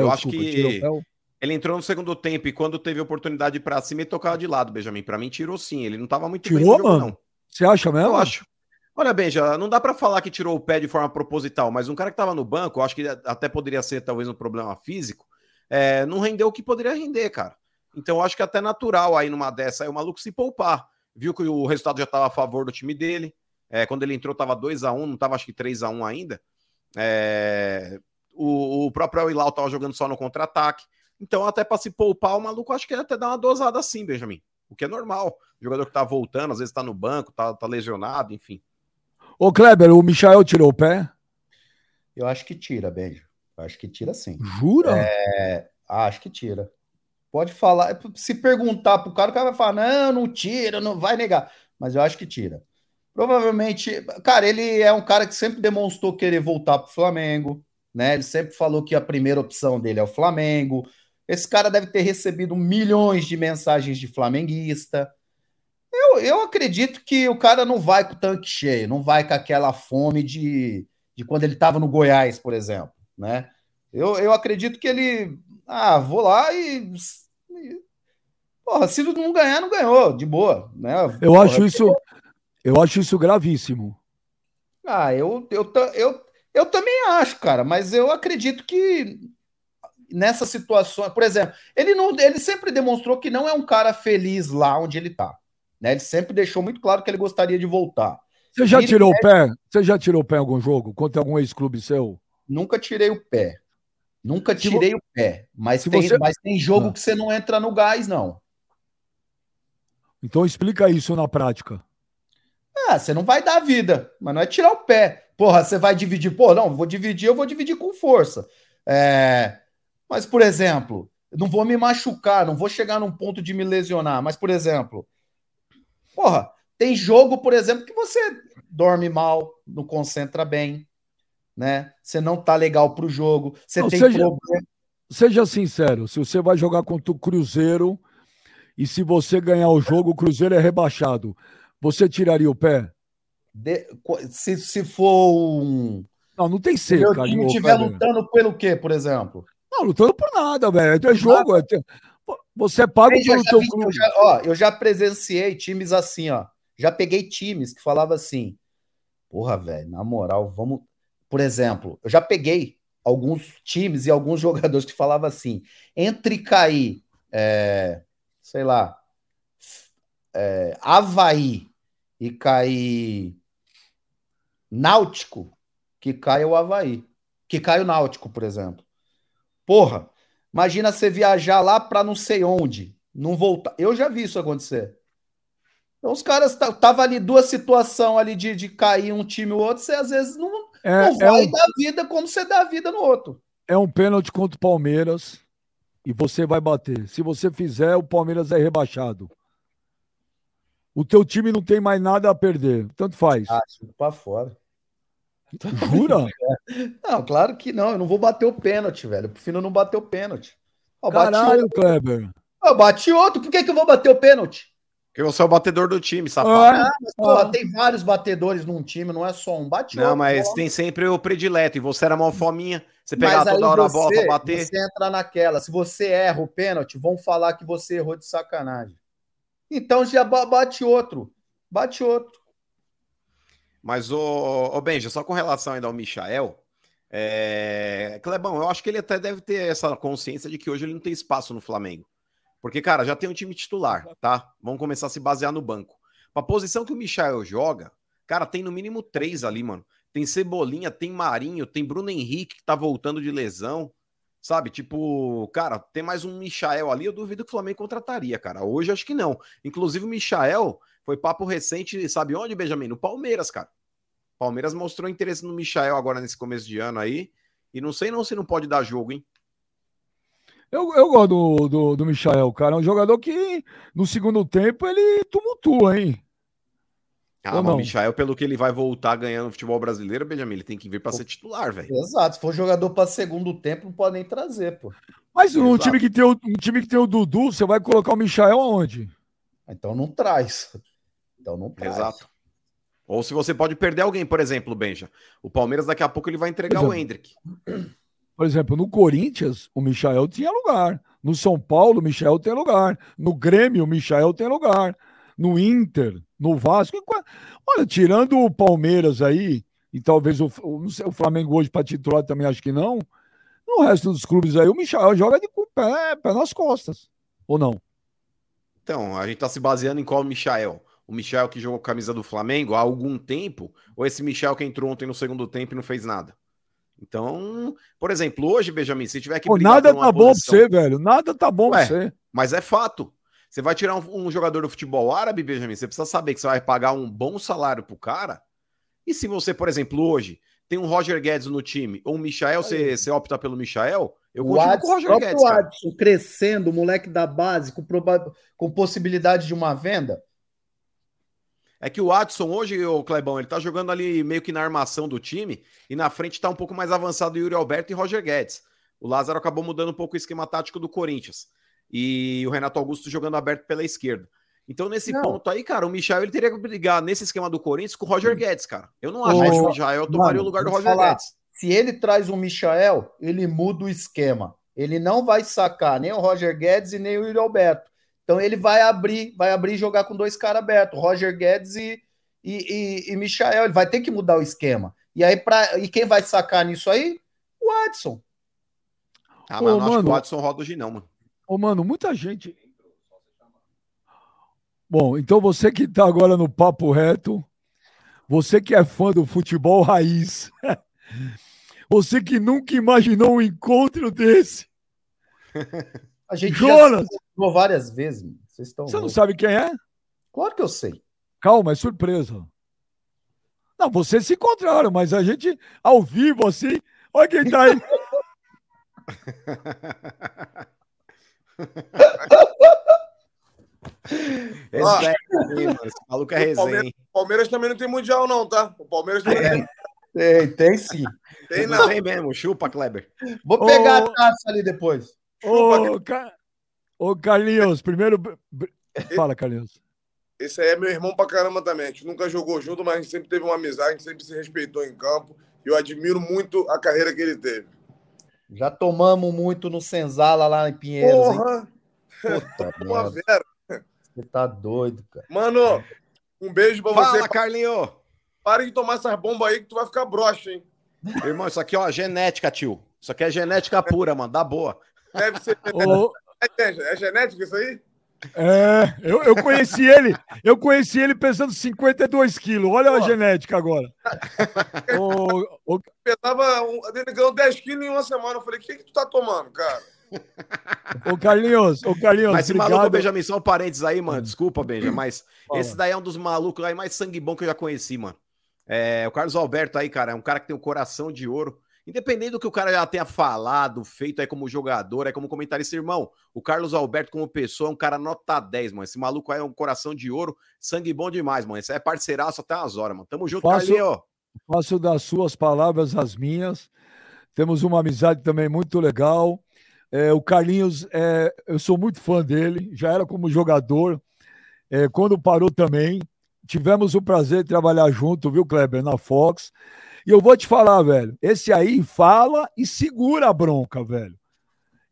eu acho que tirou o pé. Ele entrou no segundo tempo e quando teve oportunidade pra cima, ele tocava de lado, Benjamin. Pra mim, tirou sim. Ele não tava muito bem no jogo, não. Você acha mesmo? Eu acho. Olha, Benja, não dá pra falar que tirou o pé de forma proposital, mas um cara que tava no banco, eu acho que até poderia ser talvez um problema físico, não rendeu o que poderia render, cara. Então eu acho que é até natural aí numa dessa aí o maluco se poupar. Viu que o resultado já tava a favor do time dele. Quando ele entrou tava 2-1, não tava acho que 3-1 ainda. O próprio Al-Hilal tava jogando só no contra-ataque. Então, até para se poupar, o maluco acho que ele até dá uma dosada assim, Benjamin. O que é normal. O jogador que tá voltando, às vezes tá no banco, tá lesionado, enfim. Ô, Kleber, o Michael tirou o pé? Eu acho que tira, Benjo. Eu acho que tira sim. Jura? Acho que tira. Pode falar. Se perguntar pro cara, o cara vai falar, não tira, não vai negar. Mas eu acho que tira. Provavelmente, cara, ele é um cara que sempre demonstrou querer voltar pro Flamengo, né? Ele sempre falou que a primeira opção dele é o Flamengo. Esse cara deve ter recebido milhões de mensagens de flamenguista. Eu acredito que o cara não vai com o tanque cheio, não vai com aquela fome de quando ele estava no Goiás, por exemplo, né? Eu acredito que ele... vou lá e... Porra, se não ganhar, não ganhou, de boa, né? Eu acho isso gravíssimo. Eu também acho, cara, mas eu acredito que... nessa situação, por exemplo, ele sempre demonstrou que não é um cara feliz lá onde ele tá, né? Ele sempre deixou muito claro que ele gostaria de voltar. Você já tirou o pé? Você já tirou o pé em algum jogo? Contra algum ex-clube seu? Nunca tirei o pé. Mas tem jogo que você não entra no gás, não. Então explica isso na prática. Você não vai dar vida, mas não é tirar o pé. Porra, você vai dividir. Pô, não, eu vou dividir com força. Mas, por exemplo, não vou me machucar, não vou chegar num ponto de me lesionar. Mas, por exemplo, porra, tem jogo, por exemplo, que você dorme mal, não concentra bem, né? Você não tá legal pro jogo, você tem problema. Seja sincero, se você vai jogar contra o Cruzeiro e se você ganhar o jogo, o Cruzeiro é rebaixado, você tiraria o pé? Se for um... Não tem ser, cara. Se o time estiver lutando pelo quê, por exemplo? Não, lutando por nada, velho. É jogo. Você é pago pelo teu clube. Eu já presenciei times assim, ó. Já peguei times que falavam assim, porra, velho, na moral, vamos... Por exemplo, eu já peguei alguns times e alguns jogadores que falavam assim, entre cair, Avaí e cair Náutico, que caia o Avaí. Que caia o Náutico, por exemplo. Porra, imagina você viajar lá pra não sei onde, não voltar. Eu já vi isso acontecer. Então os caras tava ali duas situações ali de cair um time ou outro, você às vezes não vai dar vida como você dá vida no outro. É um pênalti contra o Palmeiras e você vai bater. Se você fizer, o Palmeiras é rebaixado. O teu time não tem mais nada a perder, tanto faz. Chuta pra fora. Jura? Não, claro que não. Eu não vou bater o pênalti, velho. Eu prefiro não bater o pênalti. Caralho, Kleber. Eu bati outro. Por que eu vou bater o pênalti? Porque eu sou o batedor do time, safado. Mas, porra, tem vários batedores num time, não é só um. Bate outro. Não, mas tem sempre o predileto. E você era mó fominha. Você pegava toda hora a bola pra bater. Você entra naquela. Se você erra o pênalti, vão falar que você errou de sacanagem. Então já bate outro. Bate outro. Mas, ô Benja, só com relação ainda ao Michael, Clebão, eu acho que ele até deve ter essa consciência de que hoje ele não tem espaço no Flamengo. Porque, cara, já tem um time titular, tá? Vamos começar a se basear no banco. Pra posição que o Michael joga, cara, tem no mínimo 3 ali, mano. Tem Cebolinha, tem Marinho, tem Bruno Henrique, que tá voltando de lesão, sabe? Tipo, cara, tem mais um Michael ali, eu duvido que o Flamengo contrataria, cara. Hoje acho que não. Inclusive o Michael foi papo recente, sabe onde, Benjamin? No Palmeiras, cara. O Palmeiras mostrou interesse no Michael agora nesse começo de ano aí. E não sei não se não pode dar jogo, hein? Eu gosto do Michael, cara. É um jogador que no segundo tempo ele tumultua, hein? Ah, mas o Michael, pelo que ele vai voltar ganhando no futebol brasileiro, Benjamin, ele tem que vir pra ser titular, velho. Exato. Se for jogador pra segundo tempo, não pode nem trazer, pô. Mas um time, que tem o Dudu, você vai colocar o Michael aonde? Então não traz. Exato. Ou se você pode perder alguém, por exemplo, Benja. O Palmeiras daqui a pouco ele vai entregar o Endrick. Por exemplo, no Corinthians, o Michael tinha lugar. No São Paulo, o Michael tem lugar. No Grêmio, o Michael tem lugar. No Inter, no Vasco. Olha, tirando o Palmeiras aí, e talvez o Flamengo hoje para titular também acho que não, no resto dos clubes aí, o Michael joga de pé nas costas. Ou não? Então, a gente tá se baseando em qual Michael? O Michael que jogou com a camisa do Flamengo há algum tempo, ou esse Michael que entrou ontem no segundo tempo e não fez nada? Então, por exemplo, hoje, Benjamin, se tiver que brigar por uma posição... Nada tá bom pra você, velho. Nada tá bom pra você. Mas é fato. Você vai tirar um jogador do futebol árabe, Benjamin, você precisa saber que você vai pagar um bom salário pro cara. E se você, por exemplo, hoje tem um Roger Guedes no time, ou um Michael, você opta pelo Michael... Eu continuo com o Roger Guedes, cara. O Adson crescendo, o moleque da base, com possibilidade de uma venda. É que o Adson hoje, o Clebão, ele tá jogando ali meio que na armação do time e na frente tá um pouco mais avançado o Yuri Alberto e Roger Guedes. O Lázaro acabou mudando um pouco o esquema tático do Corinthians. E o Renato Augusto jogando aberto pela esquerda. Então, nesse ponto aí, cara, o Michael ele teria que brigar nesse esquema do Corinthians com o Roger Guedes, cara. Eu não acho que o Michael tomaria o lugar do Roger Guedes. Se ele traz o Michael, ele muda o esquema. Ele não vai sacar nem o Roger Guedes e nem o Yuri Alberto. Então ele vai abrir e jogar com 2 caras abertos, Roger Guedes e Michael. Ele vai ter que mudar o esquema. E aí e quem vai sacar nisso aí? O Adson. Ah, mas eu não acho que o Adson roda hoje não, mano. Ô, mano, muita gente... Bom, então você que tá agora no Papo Reto, você que é fã do futebol raiz... Você que nunca imaginou um encontro desse. A gente Jonas, já falou várias vezes. Mano. Você não sabe quem é? Claro que eu sei. Calma, é surpresa. Não, vocês se encontraram, mas a gente ao vivo assim. Olha quem tá aí. Esse maluco é resenha. O Palmeiras também não tem mundial, não, tá? O Palmeiras também não tem. Tem sim. Tem não. Tem mesmo, chupa, Kleber. Vou pegar a taça ali depois. Carlinhos, primeiro... Fala, Carlinhos. Esse aí é meu irmão pra caramba também. A gente nunca jogou junto, mas a gente sempre teve uma amizade, a gente sempre se respeitou em campo. E eu admiro muito a carreira que ele teve. Já tomamos muito no Senzala lá em Pinheiros. Porra! Uma vera. Você tá doido, cara. Mano, um beijo pra você. Fala, Carlinhos! Para de tomar essas bombas aí que tu vai ficar broxa, hein? Irmão, isso aqui, ó, é genética, tio. Isso aqui é genética pura, mano, dá boa. Deve ser genética. É genético isso aí? É, eu conheci ele pesando 52 quilos. Olha a genética agora. Eu pesava, ele ganhou 10 quilos em uma semana. Eu falei, o que tu tá tomando, cara? Ô Carlinhos, mas esse maluco, Benjamin, só um parênteses aí, mano. Desculpa, Benja, mas esse daí é um dos malucos aí mais sangue bom que eu já conheci, mano. O Carlos Alberto aí, cara, é um cara que tem um coração de ouro. Independente do que o cara já tenha falado, feito aí como jogador, aí como comentarista, irmão, o Carlos Alberto como pessoa é um cara nota 10, mano. Esse maluco aí é um coração de ouro, sangue bom demais, mano. Esse aí é parceiraço até umas horas, mano. Tamo junto, Carlinhos. Faço das suas palavras as minhas. Temos uma amizade também muito legal. O Carlinhos, eu sou muito fã dele, já era como jogador, quando parou também. Tivemos o prazer de trabalhar junto, viu, Kleber, na Fox. E eu vou te falar, velho, esse aí fala e segura a bronca, velho.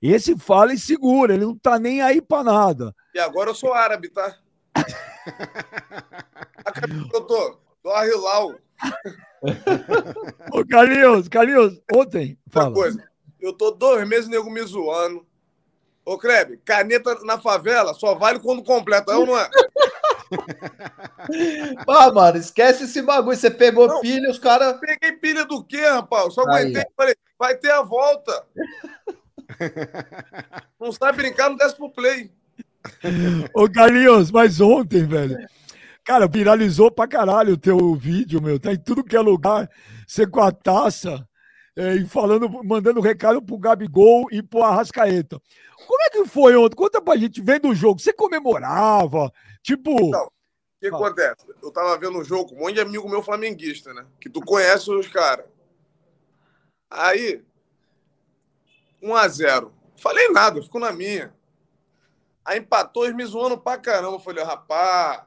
Esse fala e segura, ele não tá nem aí pra nada. E agora eu sou árabe, tá? Tô Al-Hilal. Ô, Carlinhos, ontem... Fala. Eu tô 2 meses nego me zoando. Ô, Kleber, caneta na favela só vale quando completa, é ou não é? Ah, mano, esquece esse bagulho. Você pegou não, pilha, os caras... Peguei pilha do quê, rapaz? Só aguentei e falei, vai ter a volta. Não sai brincar, não desce pro play. Ô, Carlinhos, mas ontem, velho... Cara, viralizou pra caralho o teu vídeo, meu. Tá em tudo que é lugar. Você com a taça... E falando, mandando recado pro Gabigol e pro Arrascaeta. Como é que foi ontem? Conta pra gente, vendo o jogo. Você comemorava? Tipo... Então, o que acontece? Eu tava vendo o jogo, um monte de amigo meu flamenguista, né? Que tu conhece os caras. Aí, 1 a 0. Falei nada, eu fico na minha. Aí empatou, eles me zoando pra caramba. Eu falei, rapaz,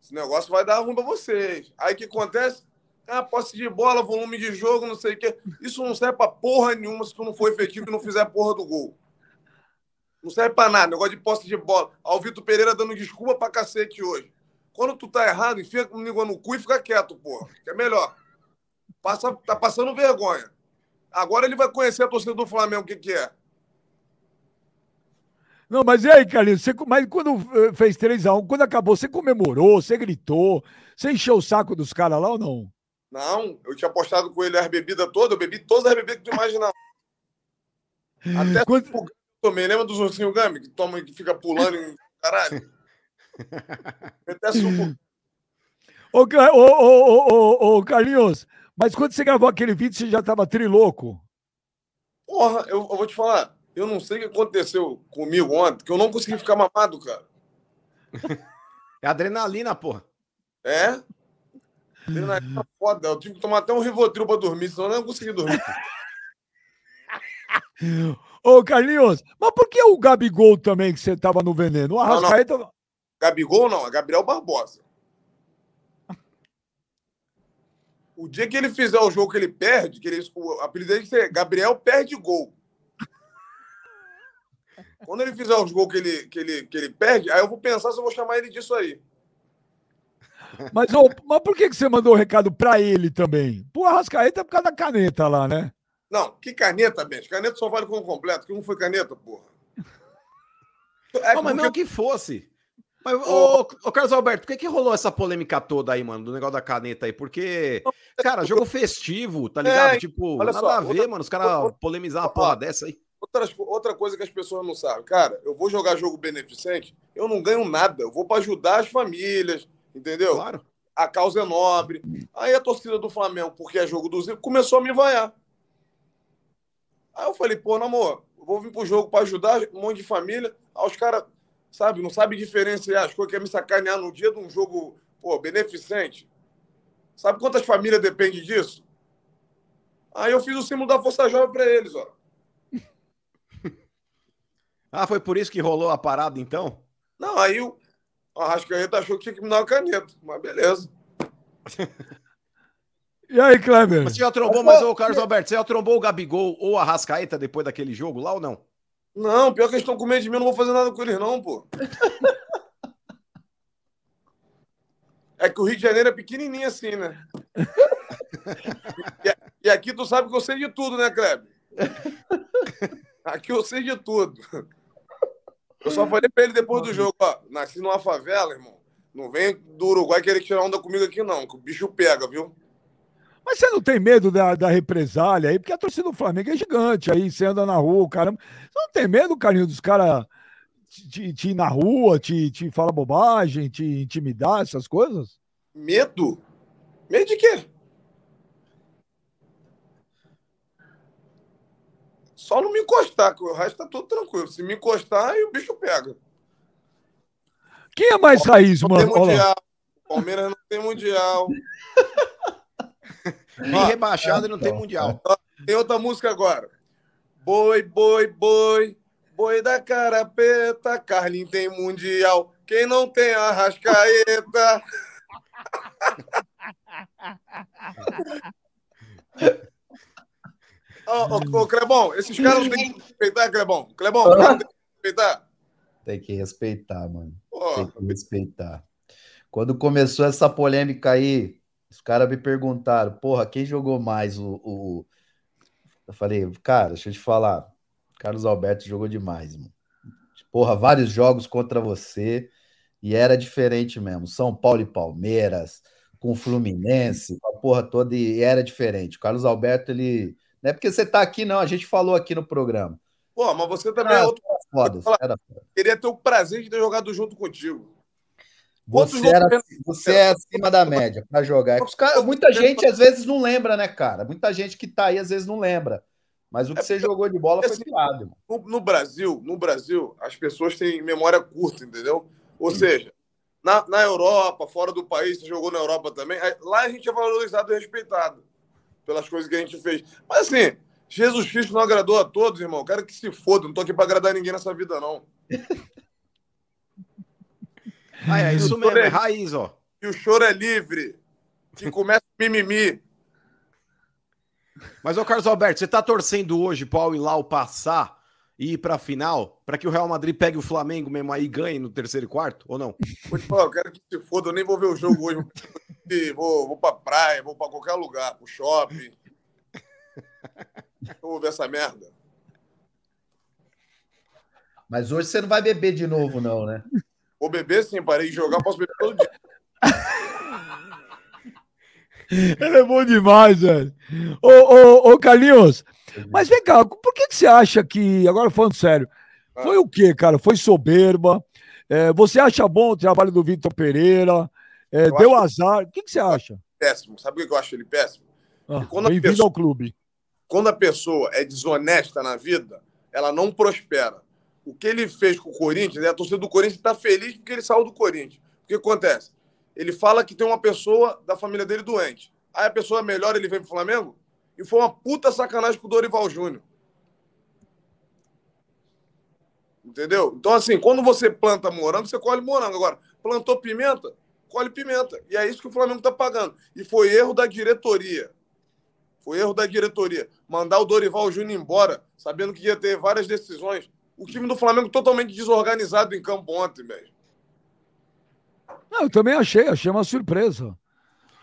esse negócio vai dar ruim pra vocês. Aí o que acontece? Ah, posse de bola, volume de jogo, não sei o quê. Isso não serve pra porra nenhuma se tu não for efetivo e não fizer a porra do gol. Não serve pra nada. Negócio de posse de bola. Ao Vitor Pereira dando desculpa pra cacete hoje. Quando tu tá errado, enfia com língua no cu e fica quieto, porra. Que é melhor. Passa, tá passando vergonha. Agora ele vai conhecer a torcida do Flamengo, o que que é. Não, mas e aí, Carlinhos? Você, mas quando fez 3 a 1, quando acabou, você comemorou, você gritou, você encheu o saco dos caras lá ou não? Não, eu tinha apostado com ele as bebidas todas, eu bebi todas as bebidas que tu imaginava. Até quanto... o tomei, lembra dos ursinhos Gami? Que toma, que fica pulando e caralho. Até suco. Ô, Carlinhos, mas quando você gravou aquele vídeo, você já tava trilouco? Porra, eu vou te falar, eu não sei o que aconteceu comigo ontem, que eu não consegui ficar mamado, cara. É adrenalina, porra. É? Foda, eu tive que tomar até um Rivotril pra dormir, senão eu não consegui dormir. Ô, Carlinhos, mas por que o Gabigol também que você tava no veneno? O Arrascaeta... não. Gabigol não, é Gabriel Barbosa. O dia que ele fizer o jogo que ele perde, que ele... o apelido dele é Gabriel perde gol. Quando ele fizer os gols que ele perde, aí eu vou pensar se eu vou chamar ele disso aí. Mas, oh, mas por que você mandou o recado pra ele também? Pro Arrascaeta é por causa da caneta lá, né? Não, que caneta, Benja? Caneta só vale como completo, que não foi caneta, porra. É, oh, mas não que fosse. Mas, ô, Carlos Alberto, por que rolou essa polêmica toda aí, mano, do negócio da caneta aí? Porque, cara, jogo festivo, tá ligado? É, tipo, olha nada só, a ver, outra, mano, os caras polemizar uma porra dessa aí. Outra coisa que as pessoas não sabem. Cara, eu vou jogar jogo beneficente, eu não ganho nada, eu vou pra ajudar as famílias. Entendeu? Claro. A causa é nobre. Aí a torcida do Flamengo, porque é jogo do Zico, começou a me vaiar. Aí eu falei, pô, amor, eu vou vir pro jogo pra ajudar um monte de família. Aí os caras, sabe, não sabem diferenciar as coisas, querem me sacanear no dia de um jogo, pô, beneficente. Sabe quantas famílias dependem disso? Aí eu fiz o símbolo da Força Jovem pra eles, ó. Ah, foi por isso que rolou a parada, então? Não, aí o Arrascaeta achou que tinha que me dar uma caneta, mas beleza. E aí, Kleber? Você já trombou, mas o Carlos Alberto, você já trombou o Gabigol ou a Arrascaeta depois daquele jogo lá ou não? Não, pior que eles estão com medo de mim, eu não vou fazer nada com eles não, pô. É que o Rio de Janeiro é pequenininho assim, né? E aqui tu sabe que eu sei de tudo, né, Kleber? Aqui eu sei de tudo. Eu só falei pra ele depois do jogo, ó, nasci numa favela, irmão, não vem do Uruguai querer tirar onda comigo aqui não, que o bicho pega, viu? Mas você não tem medo da represália aí? Porque a torcida do Flamengo é gigante, aí você anda na rua, caramba. Você não tem medo, Carlinhos, dos caras te ir na rua, te falar bobagem, te intimidar, essas coisas? Medo? Medo de quê? Só não me encostar, que o resto tá tudo tranquilo. Se me encostar, aí o bicho pega. Quem é mais raiz, mano? Palmeiras não tem mundial. Nem rebaixado e não tem mundial. Tem outra música agora. Boi, boi, boi. Boi da carapeta. Carlinhos tem mundial. Quem não tem Arrascaeta. Ô, Clebão, esses caras não tem que respeitar, Clebão. Clebão, os caras tem que respeitar. Tem que respeitar, mano. Oh. Tem que respeitar. Quando começou essa polêmica aí, os caras me perguntaram, porra, quem jogou mais? Eu falei, cara, deixa eu te falar. Carlos Alberto jogou demais, mano. Porra, vários jogos contra você e era diferente mesmo. São Paulo e Palmeiras, com o Fluminense, com a porra toda, e era diferente. O Carlos Alberto, ele... Não é porque você tá aqui, não. A gente falou aqui no programa. Pô, mas você também é outro... Foda. Queria ter o prazer de ter jogado junto contigo. Você é acima da média pra jogar. É que os caras, muita gente, às vezes, não lembra, né, cara? Muita gente que tá aí, às vezes, não lembra. Mas o que você jogou de bola foi pirado, assim, mano. No Brasil, as pessoas têm memória curta, entendeu? Ou seja, na Europa, fora do país, você jogou na Europa também, lá a gente é valorizado e respeitado pelas coisas que a gente fez. Mas assim, Jesus Cristo não agradou a todos, irmão. Quero que se foda, não tô aqui pra agradar ninguém nessa vida, não. É isso mesmo, é raiz, ó. E o choro é livre. Que começa o mimimi. Mas, ô Carlos Alberto, você tá torcendo hoje pro Al-Hilal passar e ir pra final, pra que o Real Madrid pegue o Flamengo mesmo aí e ganhe no terceiro e quarto, ou não? Eu quero que se foda, eu nem vou ver o jogo hoje. Vou pra praia, vou pra qualquer lugar, pro shopping. Eu vou ver essa merda. Mas hoje você não vai beber de novo, não, né? Vou beber sim, parei de jogar, posso beber todo dia. Ele é bom demais, velho. Ô, Carlinhos, mas vem cá, por que você acha que, agora falando sério, foi o quê, cara? Foi soberba? Você acha bom o trabalho do Vitor Pereira? Deu azar? O que você acha? Péssimo. Sabe o que eu acho ele péssimo? Bem-vindo ao clube. Quando a pessoa é desonesta na vida, ela não prospera. O que ele fez com o Corinthians, a torcida do Corinthians está feliz porque ele saiu do Corinthians. O que acontece? Ele fala que tem uma pessoa da família dele doente. Aí a pessoa melhora, ele vem pro Flamengo. E foi uma puta sacanagem com o Dorival Júnior. Entendeu? Então, assim, quando você planta morango, você colhe morango. Agora, plantou pimenta, colhe pimenta. E é isso que o Flamengo tá pagando. E foi erro da diretoria. Foi erro da diretoria. Mandar o Dorival Júnior embora, sabendo que ia ter várias decisões. O time do Flamengo totalmente desorganizado em campo ontem, velho. Não, eu também achei uma surpresa.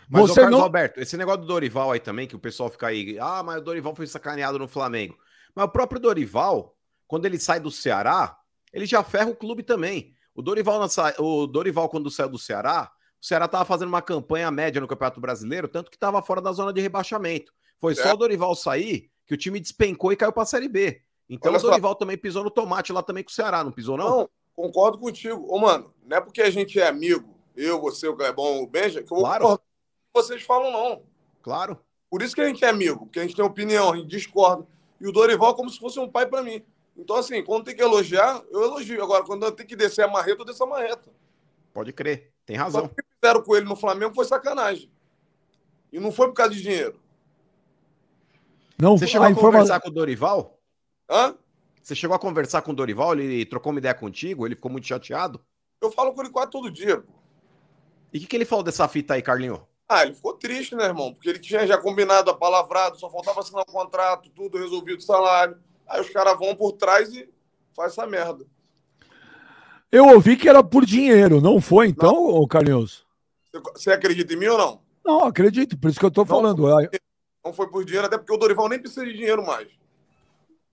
Mas, você, Carlos Alberto, esse negócio do Dorival aí também, que o pessoal fica aí, mas o Dorival foi sacaneado no Flamengo. Mas o próprio Dorival, quando ele sai do Ceará, ele já ferra o clube também. O Dorival quando saiu do Ceará, o Ceará tava fazendo uma campanha média no Campeonato Brasileiro, tanto que tava fora da zona de rebaixamento. Foi só o Dorival sair que o time despencou e caiu pra Série B. Então o Dorival também pisou no tomate lá também com o Ceará, não pisou, não? Não, concordo contigo. Ô, mano, não é porque a gente é amigo, eu, você, o Clebão, o Benja, que eu vou concordar com o que vocês falam, não. Claro. Por isso que a gente é amigo, porque a gente tem opinião, a gente discorda. E o Dorival é como se fosse um pai pra mim. Então, assim, quando tem que elogiar, eu elogio. Agora, quando eu tenho que descer a marreta, eu desço a marreta. Pode crer, tem razão. O que fizeram com ele no Flamengo foi sacanagem. E não foi por causa de dinheiro. Não, você chegou a conversar com o Dorival? Hã? Você chegou a conversar com o Dorival? Ele trocou uma ideia contigo? Ele ficou muito chateado? Eu falo com ele quase todo dia, pô. E o que ele falou dessa fita aí, Carlinho? Ele ficou triste, né, irmão? Porque ele tinha já combinado a palavrada, só faltava assinar o contrato, tudo resolvido, salário. Aí os caras vão por trás e faz essa merda. Eu ouvi que era por dinheiro, não foi então, não. Carlinhos? Você acredita em mim ou não? Não, acredito, por isso que eu tô falando. Não foi por dinheiro, até porque o Dorival nem precisa de dinheiro mais.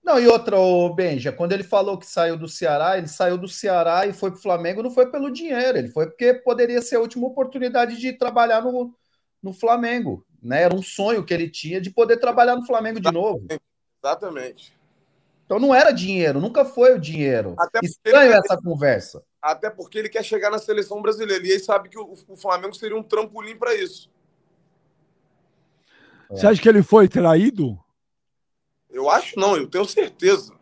Não, e outra, o Benja, quando ele falou que saiu do Ceará, ele saiu do Ceará e foi pro Flamengo, não foi pelo dinheiro, ele foi porque poderia ser a última oportunidade de trabalhar no Flamengo, né? Era um sonho que ele tinha de poder trabalhar no Flamengo de novo. Exatamente. Então não era dinheiro, nunca foi o dinheiro. Estranho essa conversa. Até porque ele quer chegar na seleção brasileira e ele sabe que o Flamengo seria um trampolim para isso. Você acha que ele foi traído? Eu acho não, eu tenho certeza.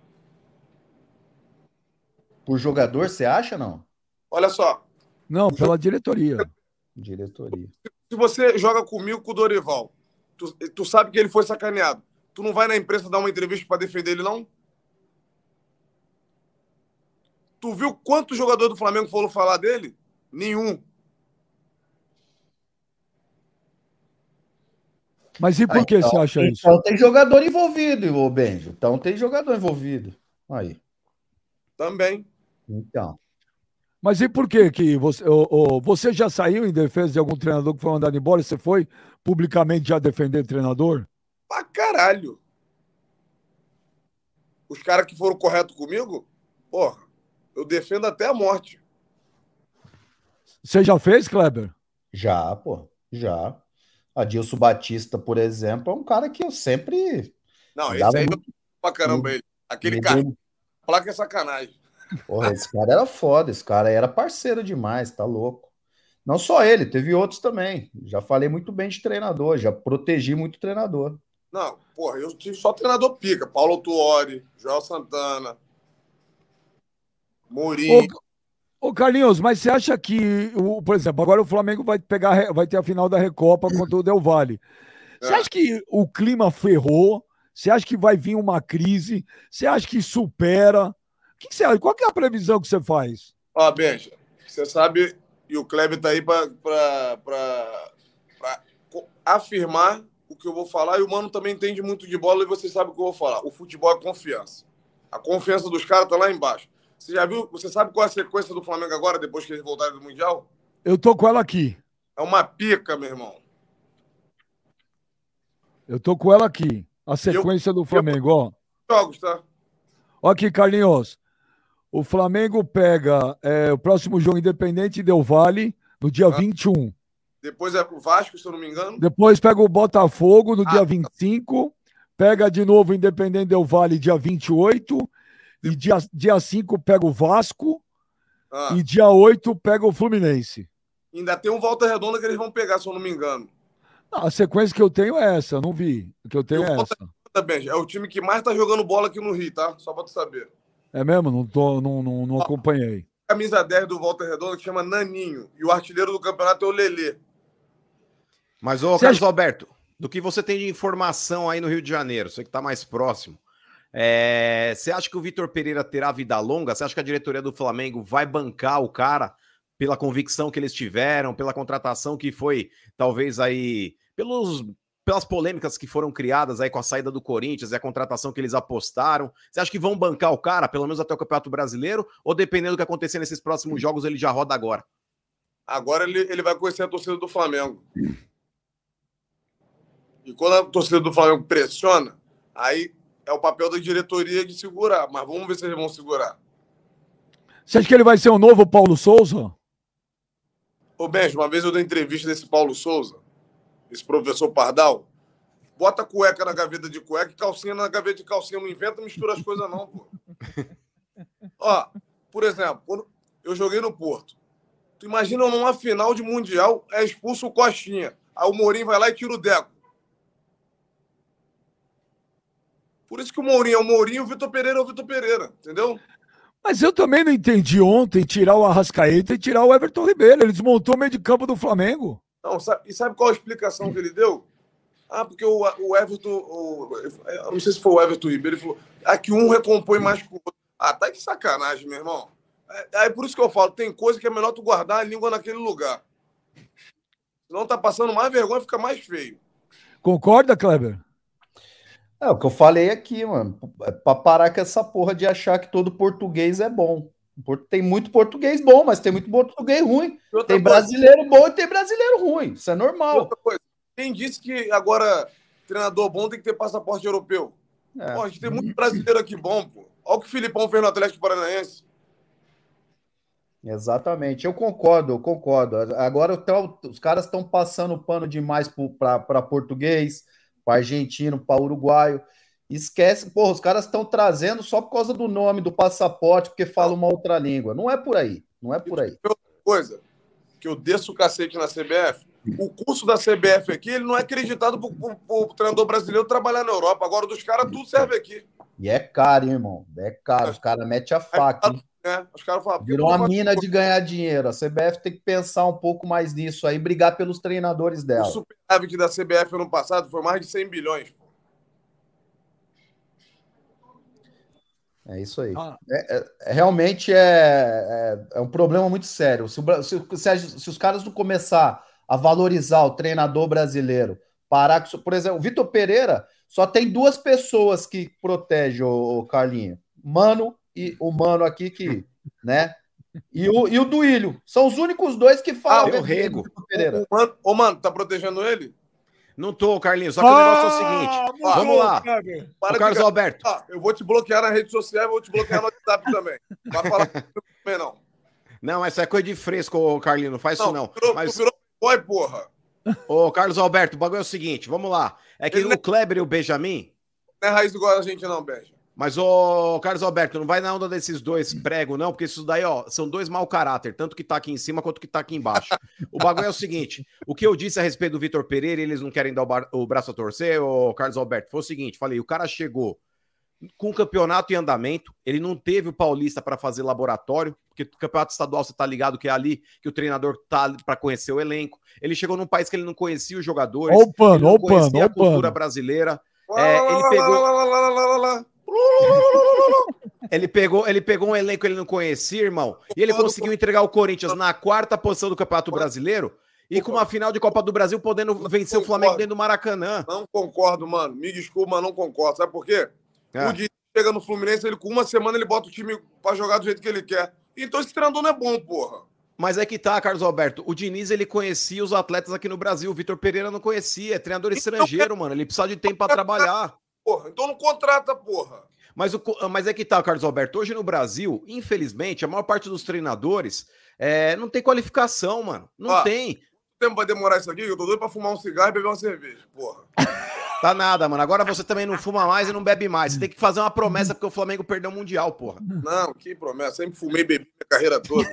Por jogador, você acha, não? Olha só. Não, pela diretoria. Diretoria. Se você joga comigo, com o Dorival, tu sabe que ele foi sacaneado. Tu não vai na imprensa dar uma entrevista pra defender ele, não? Tu viu quanto jogador do Flamengo falou falar dele? Nenhum. Mas e por que você acha isso? Então tem jogador envolvido, ô Benjo. Então tem jogador envolvido. Aí. Também. Então. Mas e por que você já saiu em defesa de algum treinador que foi mandado embora? Você foi publicamente já defender o treinador? Pra caralho. os caras que foram corretos comigo, porra, eu defendo até a morte. Você já fez, Kleber? Já, pô, já. Adilson Batista, por exemplo, é um cara que eu sempre... Não, esse aí muito... eu... pra caramba, ele. Aquele cara... Placa é sacanagem. Porra, esse cara era foda, esse cara era parceiro demais, tá louco. Não só ele, teve outros também. Já falei muito bem de treinador, já protegi muito treinador. Não, porra, eu tive só treinador pica. Paulo Tuori, Joel Santana, Mourinho. Ô Carlinhos, mas você acha que, por exemplo, agora o Flamengo vai ter a final da Recopa contra o Del Valle. Você acha que o clima ferrou? Você acha que vai vir uma crise? Você acha que supera? O que você acha? Qual que é a previsão que você faz? Ó, Benja, você sabe, e o Kleber tá aí para afirmar o que eu vou falar, e o Mano também entende muito de bola e você sabe o que eu vou falar. O futebol é confiança. A confiança dos caras tá lá embaixo. Você já viu? Você sabe qual é a sequência do Flamengo agora, depois que eles voltarem do Mundial? Eu tô com ela aqui. É uma pica, meu irmão. Eu tô com ela aqui. A sequência do Flamengo, ó. Jogos, tá? Ó aqui, Carlinhos. O Flamengo pega o próximo jogo Independente Del Valle no dia 21. Depois é o Vasco, se eu não me engano. Depois pega o Botafogo no dia 25. Pega de novo o Independente Del Valle dia 28. E dia 5 pega o Vasco e dia 8 pega o Fluminense. Ainda tem um Volta Redonda que eles vão pegar, se eu não me engano. Não, a sequência que eu tenho é essa, não vi. O que eu tenho é essa. É o time que mais tá jogando bola aqui no Rio, tá? Só pra tu saber. É mesmo? Não acompanhei. Camisa 10 do Volta Redonda que chama Naninho. E o artilheiro do campeonato é o Lelê. Mas, ô, Carlos Alberto, do que você tem de informação aí no Rio de Janeiro? Você que tá mais próximo. Você acha que o Vitor Pereira terá vida longa? Você acha que a diretoria do Flamengo vai bancar o cara pela convicção que eles tiveram, pela contratação que foi, talvez aí, pelas polêmicas que foram criadas aí com a saída do Corinthians e a contratação que eles apostaram? Você acha que vão bancar o cara, pelo menos até o Campeonato Brasileiro? Ou dependendo do que acontecer nesses próximos jogos, ele já roda agora? Agora ele vai conhecer a torcida do Flamengo. E quando a torcida do Flamengo pressiona, aí... é o papel da diretoria de segurar, mas vamos ver se eles vão segurar. Você acha que ele vai ser o novo Paulo Souza? Ô, Benjo, uma vez eu dei entrevista desse Paulo Souza, esse professor Pardal. Bota cueca na gaveta de cueca e calcinha na gaveta de calcinha. Não inventa, mistura as coisas não, pô. Ó, por exemplo, quando eu joguei no Porto. Tu imagina numa final de Mundial, é expulso o Coxinha. Aí o Mourinho vai lá e tira o Deco. Por isso que o Mourinho é o Mourinho, o Vitor Pereira é o Vitor Pereira, entendeu? Mas eu também não entendi ontem tirar o Arrascaeta e tirar o Everton Ribeiro. Ele desmontou o meio de campo do Flamengo. Não, sabe qual a explicação que ele deu? Ah, porque o Everton... eu não sei se foi o Everton Ribeiro. Ele falou que um recompõe mais que o outro. Ah, tá de sacanagem, meu irmão. É por isso que eu falo, tem coisa que é melhor tu guardar a língua naquele lugar. Senão tá passando mais vergonha, fica mais feio. Concorda, Kleber? É o que eu falei aqui, mano. É pra parar com essa porra de achar que todo português é bom. Tem muito português bom, mas tem muito português ruim. Tem brasileiro bom e tem brasileiro ruim. Isso é normal. Quem disse que agora treinador bom tem que ter passaporte europeu? É. Pô, a gente tem muito brasileiro aqui bom, pô. Olha o que o Filipão fez no Atlético Paranaense. Exatamente. Eu concordo. Agora os caras estão passando pano demais pra português, para argentino, para uruguaio. Esquece, porra, os caras estão trazendo só por causa do nome, do passaporte, porque fala uma outra língua. Não é por aí, não é por aí. Outra coisa, que eu desço o cacete na CBF, o curso da CBF aqui, ele não é acreditado pro treinador brasileiro trabalhar na Europa. Agora, dos caras, tudo serve aqui. E é caro, hein, irmão? É caro, os caras metem a faca. Os caras falam, virou uma mina de ganhar dinheiro. A CBF tem que pensar um pouco mais nisso aí, brigar pelos treinadores dela. O superávit da CBF ano passado foi mais de 100 bilhões. É isso aí. Realmente é um problema muito sério. Se os caras não começar a valorizar o treinador brasileiro, parar, por exemplo, o Vitor Pereira só tem duas pessoas que protegem o Carlinho. Mano e o Mano aqui que, né? E o Duílio. São os únicos dois que falam. O Rego. O Mano tá protegendo ele? Não tô, Carlinhos. Só que o negócio é o seguinte. Ó, vamos lá. Para Carlos Alberto. Ah, eu vou te bloquear na rede social e vou te bloquear no WhatsApp também. Vai falar comigo, não. Não, essa é coisa de fresco, Carlinhos. Não faz isso, não. Tu virou boy, porra. Ô, Carlos Alberto, o bagulho é o seguinte. Vamos lá. É que o Kleber e o Benjamin... Não é raiz do Guarani, gente, não, Benja. Mas, ô, Carlos Alberto, não vai na onda desses dois prego, não, porque isso daí, ó, são dois mau caráter, tanto que tá aqui em cima quanto que tá aqui embaixo. O bagulho é o seguinte, o que eu disse a respeito do Vitor Pereira, eles não querem dar o braço a torcer, ô, Carlos Alberto, foi o seguinte, falei, o cara chegou com o campeonato em andamento, ele não teve o Paulista para fazer laboratório, porque o campeonato estadual, você tá ligado que é ali que o treinador tá para conhecer o elenco, ele chegou num país que ele não conhecia os jogadores, ele não conhecia a cultura brasileira, ele pegou... Ele pegou um elenco que ele não conhecia, irmão, e ele conseguiu entregar o Corinthians na quarta posição do Campeonato Brasileiro e com uma final de Copa do Brasil podendo vencer o Flamengo dentro do Maracanã. Não concordo, mano. Me desculpa, mas não concordo. Sabe por quê? O Didier chega no Fluminense, ele com uma semana ele bota o time pra jogar do jeito que ele quer. Então esse treinador não é bom, porra. Mas é que tá, Carlos Alberto, o Diniz, ele conhecia os atletas aqui no Brasil, o Vitor Pereira não conhecia, é treinador estrangeiro, mano, ele precisa de tempo pra trabalhar. Porra, então não contrata, porra. Mas é que tá, Carlos Alberto, hoje no Brasil, infelizmente, a maior parte dos treinadores não tem qualificação, mano. Não tem. Quanto tempo vai demorar isso aqui? Eu tô doido pra fumar um cigarro e beber uma cerveja, porra. Tá nada, mano. Agora você também não fuma mais e não bebe mais. Você tem que fazer uma promessa porque o Flamengo perdeu o Mundial, porra. Não, que promessa. Sempre fumei e bebi a carreira toda.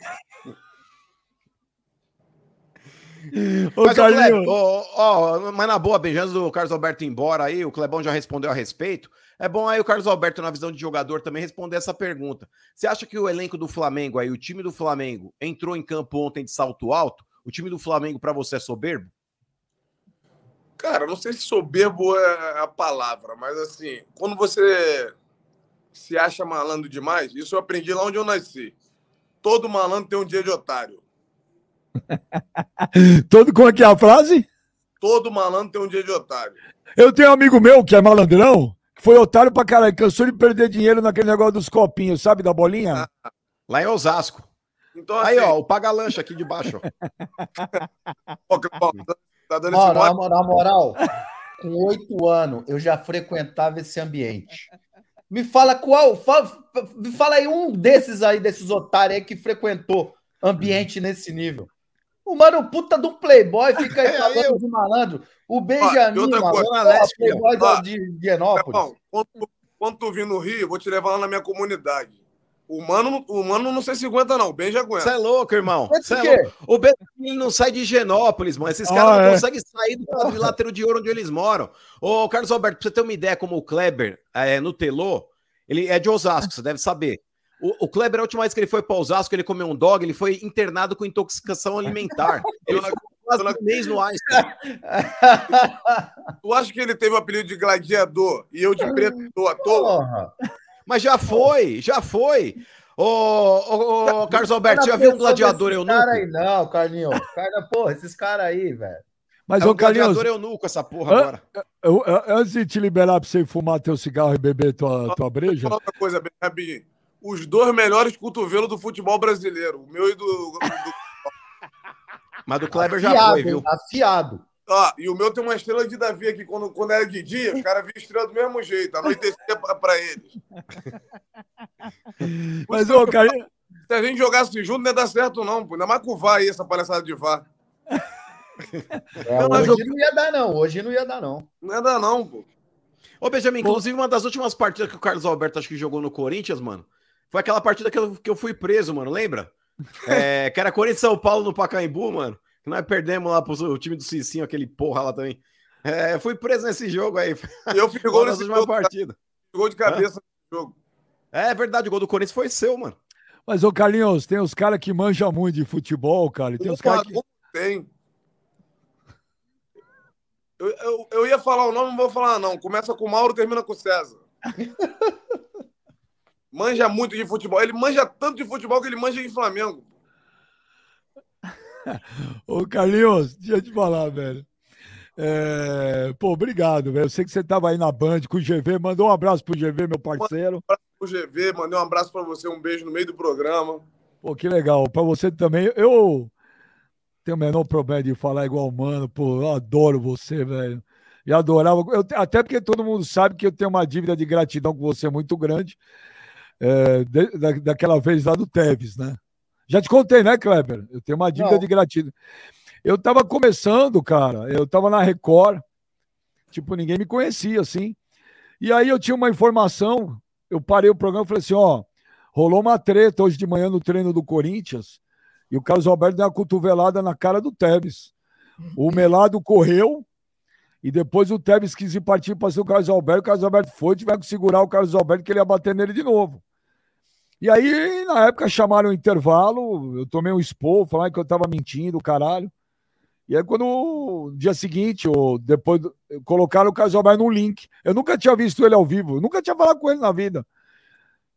Mas na boa, beijando do Carlos Alberto embora aí, o Clebão já respondeu a respeito. É bom aí o Carlos Alberto, na visão de jogador, também responder essa pergunta. Você acha que o elenco do Flamengo aí, o time do Flamengo, entrou em campo ontem de salto alto? O time do Flamengo pra você é soberbo? Cara, não sei se soberbo é a palavra, mas assim, quando você se acha malandro demais, isso eu aprendi lá onde eu nasci. Todo malandro tem um dia de otário. Como é que é a frase? Todo malandro tem um dia de otário. Eu tenho um amigo meu que é malandrão, que foi otário pra caralho, cansou de perder dinheiro naquele negócio dos copinhos, sabe, da bolinha? Lá em Osasco. Então, assim... Aí, ó, o paga-lancha aqui de baixo. Ó. Tá dando esse na moral, com 8 anos eu já frequentava esse ambiente. Me fala qual... Me fala aí um desses aí, desses otários aí que frequentou ambiente nesse nível. O mano puta do playboy fica aí falando de malandro. O Benjamin, playboy de Higienópolis. Irmão, quando tu vir no Rio, eu vou te levar lá na minha comunidade. O mano não sei se aguenta, não. O Benja aguenta. Você é louco, irmão. É louco. O Benjamin não sai de Higienópolis, mano. Esses caras não conseguem sair do quadrilátero de ouro onde eles moram. Ô, Carlos Alberto, pra você ter uma ideia, como o Kleber no Telô, ele é de Osasco, você deve saber. O Kleber, a última vez que ele foi para Osasco, ele comeu um dog, ele foi internado com intoxicação alimentar. Ele ficou quase um mês no Einstein. Tu acha que ele teve o apelido de gladiador e eu de preto à toa? Mas já foi. Ô, Carlos Alberto, já viu um gladiador eunuco? Cara aí não, Carlinhos. Cara, porra, esses caras aí, velho. Mas, ô, Carlinhos, eu não com essa porra agora. Antes de te liberar para você fumar teu cigarro e beber tua breja... Outra coisa, Benjamin. Os dois melhores cotovelos do futebol brasileiro. O meu e do... Mas do Kleber afiado, já foi, viu? Afiado. Ah, e o meu tem uma estrela de Davi aqui. Quando era de dia, o cara via estrela do mesmo jeito. Anoitecia pra eles. Mas, ô, cara... Se a gente jogasse junto, não ia dar certo, não. Ainda mais com o VAR aí, essa palhaçada de VAR. Não ia dar, não. Hoje não ia dar, não. Não ia dar, não, pô. Ô, Benjamin, inclusive, uma das últimas partidas que o Carlos Alberto acho que jogou no Corinthians, mano, foi aquela partida que eu fui preso, mano, lembra? Que era Corinthians São Paulo no Pacaembu, mano. Que nós perdemos lá pro time do Cicinho, aquele porra lá também. Eu fui preso nesse jogo aí. Eu fui gol nessa última partida. Gol de cabeça no jogo. É verdade, o gol do Corinthians foi seu, mano. Mas, ô Carlinhos, tem os caras que manjam muito de futebol, cara. Tem os caras que... Tem. Eu ia falar o nome, não vou falar, não. Começa com o Mauro, termina com o César. Manja muito de futebol. Ele manja tanto de futebol que ele manja de Flamengo. Ô, Carlinhos, deixa eu te falar, velho. Pô, obrigado, velho. Eu sei que você tava aí na Band com o GV. Mandou um abraço pro GV, meu parceiro. Um abraço pro GV, mandei um abraço pra você. Um beijo no meio do programa. Pô, que legal. Pra você também. Eu tenho o menor problema de falar igual, mano. Pô, eu adoro você, velho. Eu adorava, até porque todo mundo sabe que eu tenho uma dívida de gratidão com você muito grande, daquela vez lá do Tevez, né? Já te contei, né, Kleber? Eu tenho uma dívida de gratidão. Eu tava começando, cara, eu tava na Record, tipo, ninguém me conhecia, assim, e aí eu tinha uma informação, eu parei o programa e falei assim, ó, rolou uma treta hoje de manhã no treino do Corinthians, e o Carlos Alberto deu uma cotovelada na cara do Tevez. O Melado correu, e depois o Tevez quis ir partir para o Carlos Alberto, o Carlos Alberto foi, tiveram que segurar o Carlos Alberto, que ele ia bater nele de novo. E aí, na época, chamaram o intervalo, eu tomei um expor, falaram que eu tava mentindo, caralho. E aí, quando no dia seguinte, ou depois, colocaram o Carlos Alberto no link. Eu nunca tinha visto ele ao vivo, nunca tinha falado com ele na vida.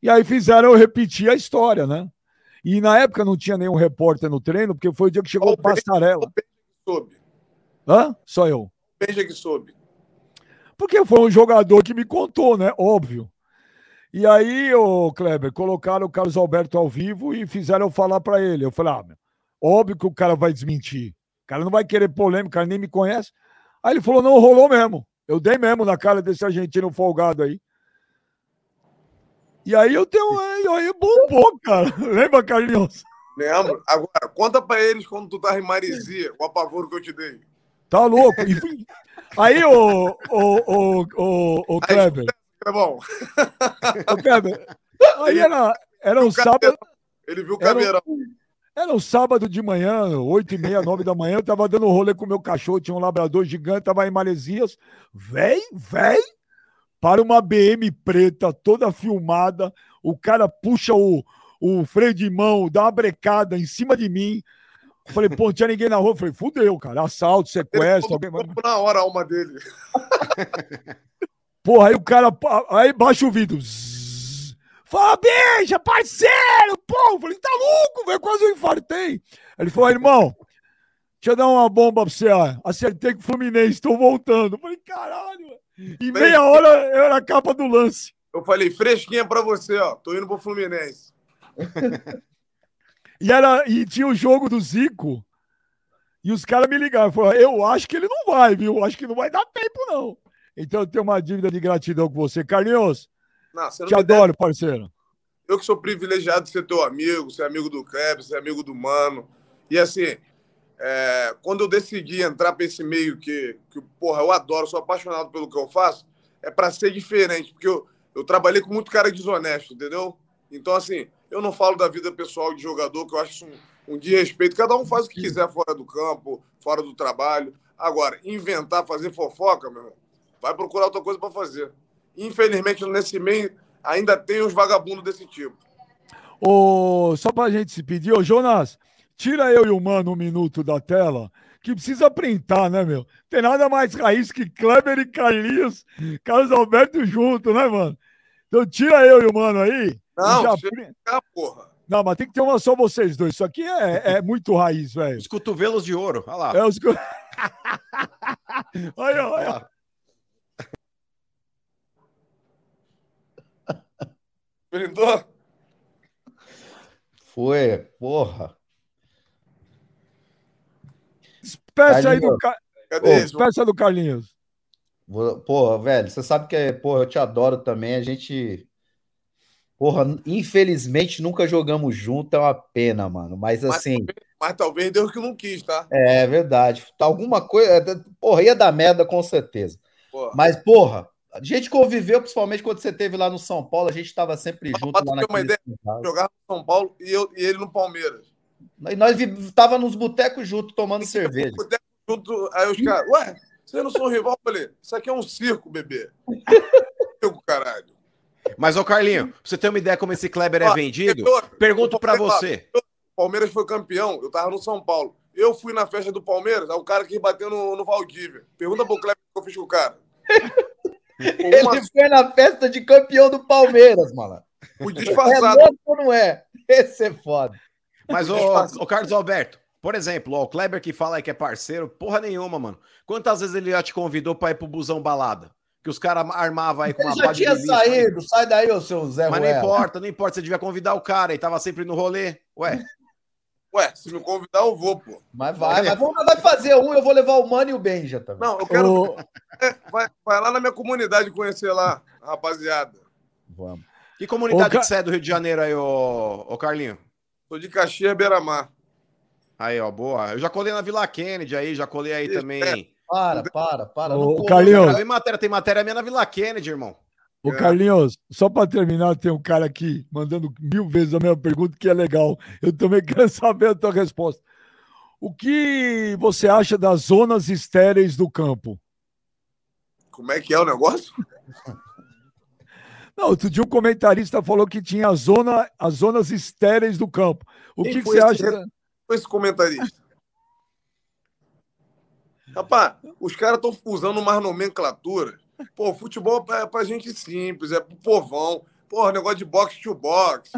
E aí fizeram eu repetir a história, né? E na época não tinha nenhum repórter no treino, porque foi o dia que chegou o Passarela. Hã? Só eu. Benja que soube. Porque foi um jogador que me contou, né? Óbvio. E aí, ô Kleber, colocaram o Carlos Alberto ao vivo e fizeram eu falar pra ele. Eu falei, ah, meu, óbvio que o cara vai desmentir. O cara não vai querer polêmica, o cara nem me conhece. Aí ele falou, não, rolou mesmo. Eu dei mesmo na cara desse argentino folgado aí. E aí eu tenho... Aí bombou, cara. Lembra, Carlinhos? Lembro. Agora, conta pra eles quando tu tava em Marizia, o apavoro que eu te dei. Tá louco? Aí, o Kleber... É bom. O Kleber... Aí era um sábado... Ele viu o caveirão. Era um sábado de manhã, 8h30, 9 da manhã, eu tava dando um rolê com o meu cachorro, tinha um labrador gigante, tava em Maresias, véi, para uma BM preta, toda filmada, o cara puxa o freio de mão, dá uma brecada em cima de mim, eu falei, pô, não tinha ninguém na rua, eu falei, fudeu, cara, assalto, sequestro, alguém... Na hora a alma dele. Porra, aí o cara, aí baixa o vidro, fala, Benja, parceiro, pô. Eu falei, tá louco, velho, quase eu infartei. Ele falou, irmão, deixa eu dar uma bomba pra você, ó. Acertei com o Fluminense, tô voltando. Eu falei, caralho, velho. Em meia hora eu era a capa do lance. Eu falei, fresquinha pra você, ó, tô indo pro Fluminense. E tinha o jogo do Zico, e os caras me ligaram, falaram, eu acho que ele não vai, viu, acho que não vai dar tempo, não. Então eu tenho uma dívida de gratidão com você. Carlinhos, não, te adoro, parceiro. Eu que sou privilegiado de ser teu amigo, ser amigo do Kleber, ser amigo do Mano. E assim, quando eu decidi entrar para esse meio que, porra, eu adoro, sou apaixonado pelo que eu faço, é para ser diferente, porque eu trabalhei com muito cara desonesto, entendeu? Então assim, eu não falo da vida pessoal de jogador, que eu acho isso um desrespeito. Cada um faz o que quiser fora do campo, fora do trabalho. Agora, inventar, fazer fofoca, meu irmão, vai procurar outra coisa para fazer. Infelizmente, nesse meio, ainda tem uns vagabundos desse tipo. Só pra gente se pedir, Jonas, tira eu e o Mano um minuto da tela, que precisa printar, né, meu? Tem nada mais raiz que Kleber e Carlinhos, Carlos Alberto junto, né, mano? Então tira eu e o Mano aí. Não, chega, porra. Não, mas tem que ter uma só vocês dois. Isso aqui é muito raiz, velho. Os cotovelos de ouro, olha lá. Olha, olha. Brindou? Foi, porra. Despeça aí do Carlinhos. Despeça do Carlinhos. Porra, velho, você sabe que porra, eu te adoro também. A gente, porra, infelizmente nunca jogamos junto, é uma pena, mano. Mas assim. Mas talvez Deus que não quis, tá? É verdade. Alguma coisa. Porra, ia dar merda com certeza. Porra. Mas, porra. A gente conviveu, principalmente quando você esteve lá no São Paulo, a gente estava sempre junto lá naquele... Ideia, jogava no São Paulo e ele no Palmeiras. E nós estávamos nos botecos juntos, tomando cerveja. Junto, aí os caras, ué, você não sou rival? Eu falei, isso aqui é um circo, bebê. Circo, caralho. Mas, ô Carlinho, pra você ter uma ideia como esse Kleber é vendido, pergunto para você. O Palmeiras foi campeão, eu estava no São Paulo. Eu fui na festa do Palmeiras, aí o cara que bateu no Valdívia. Pergunta pro Kleber o que eu fiz com o cara. Ele foi na festa de campeão do Palmeiras, mano. O disfarçado. É louco ou não é? Esse é foda. Mas, o Carlos Alberto, por exemplo, o Kleber que fala aí que é parceiro, porra nenhuma, mano. Quantas vezes ele já te convidou pra ir pro busão balada? Que os caras armavam aí com uma pá de lixo. Ele já tinha saído. Mas... Sai daí, ô seu Zé Ruela. Mas não importa. Você devia convidar o cara e tava sempre no rolê. Ué, se me convidar, eu vou, pô. Mas vai fazer um, eu vou levar o Mano e o Benja também. Não, eu quero... Vai lá na minha comunidade conhecer lá, rapaziada. Vamos. Que comunidade que você é do Rio de Janeiro aí, ô Carlinho? Sou de Caxias, Beira-Mar. Aí, ó, boa. Eu já colei na Vila Kennedy aí, já colei aí também. Para. Ô, Carlinhos. Tem matéria minha na Vila Kennedy, irmão. Ô, Carlinhos, só para terminar, tem um cara aqui mandando 1000 vezes a mesma pergunta, que é legal. Eu também quero saber a tua resposta. O que você acha das zonas estéreis do campo? Como é que é o negócio? Não, outro dia um comentarista falou que tinha as zonas estéreis do campo. Quem que você acha? Quem foi esse comentarista? Rapaz, os caras estão usando umas nomenclaturas. Pô, futebol é pra gente simples, é pro povão. Pô, negócio de boxe to box,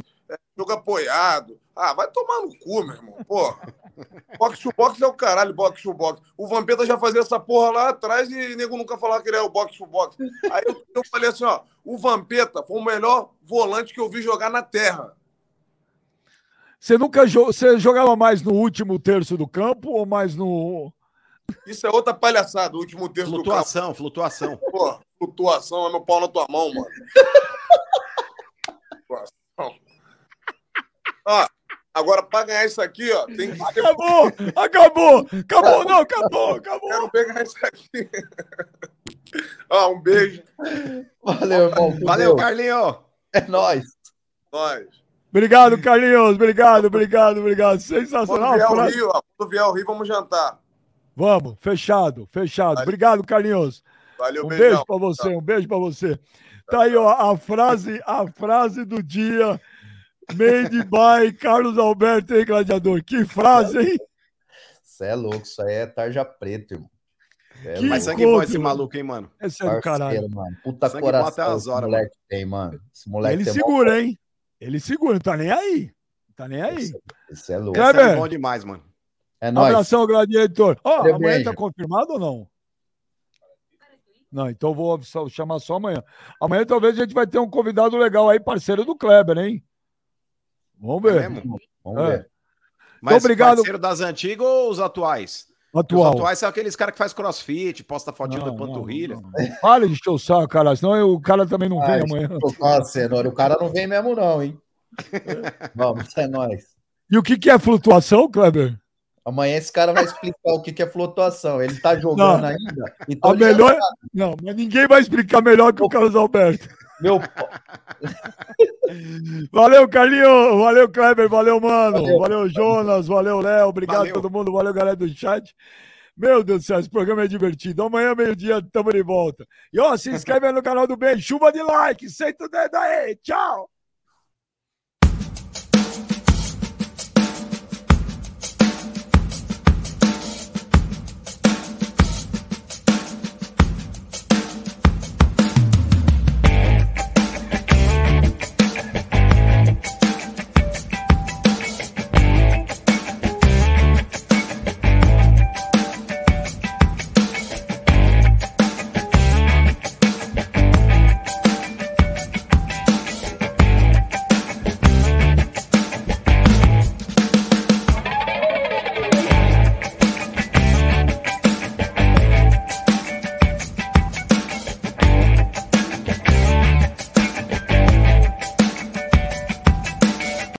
jogo apoiado. Ah, vai tomar no cu, meu irmão, porra. Boxe to box é o caralho, boxe to box. O Vampeta já fazia essa porra lá atrás e o nego nunca falava que ele era o boxe to box. Aí eu falei assim, ó, o Vampeta foi o melhor volante que eu vi jogar na terra. Você nunca você jogava mais no último terço do campo ou mais no... Isso é outra palhaçada, o último terço do campo. Flutuação. Pô, flutuação é meu pau na tua mão, mano. Flutuação. Ó, agora pra ganhar isso aqui, ó, tem que... Acabou. Quero pegar isso aqui. Ó, um beijo. Valeu, irmão. Valeu, Carlinhos. É nóis. Obrigado, Carlinhos. Obrigado. Sensacional. Quando vier ao Rio, vamos jantar. Vamos, fechado. Valeu. Obrigado, Carlinhos. Valeu, um beijo pra você, Tá aí, ó, a frase do dia, made by Carlos Alberto, hein, Gladiador? Que frase, hein? Você é louco, isso aí é tarja preta, irmão. É, mas sangue bom esse maluco, hein, mano? Esse é do caralho. Mano. Puta sangue coração até as horas, moleque tem, mano. Esse moleque ele tem segura, mal, hein? Ele segura, não tá nem aí. Isso é louco. Kleber, isso é bom demais, mano. É nóis. Abração, Gladiador. Ó, amanhã tá confirmado ou não? Não, então vou chamar só amanhã. Amanhã talvez a gente vai ter um convidado legal aí, parceiro do Kleber, hein? Vamos ver. É mesmo? Vamos ver. Mas então, obrigado. Parceiro das antigas ou os atuais? Atual. Os atuais são aqueles caras que faz crossfit, posta fotinho da panturrilha. Não. Para de encher o saco, cara, senão o cara também não vem amanhã. O cara não vem mesmo não, hein? Vamos, é nóis. E o que é flutuação, Kleber? Amanhã esse cara vai explicar o que é flutuação. Ele tá jogando ainda. Então melhor... Não, mas ninguém vai explicar melhor que o Carlos Alberto. Meu pô. Valeu, Carlinho. Valeu, Kleber. Valeu, mano. Valeu, Jonas. Valeu, Léo. Obrigado a todo mundo. Valeu, galera do chat. Meu Deus do céu, esse programa é divertido. Amanhã, meio-dia, tamo de volta. E ó, se inscreve aí no canal do Ben. Chuva de like. Senta o dedo aí. Tchau.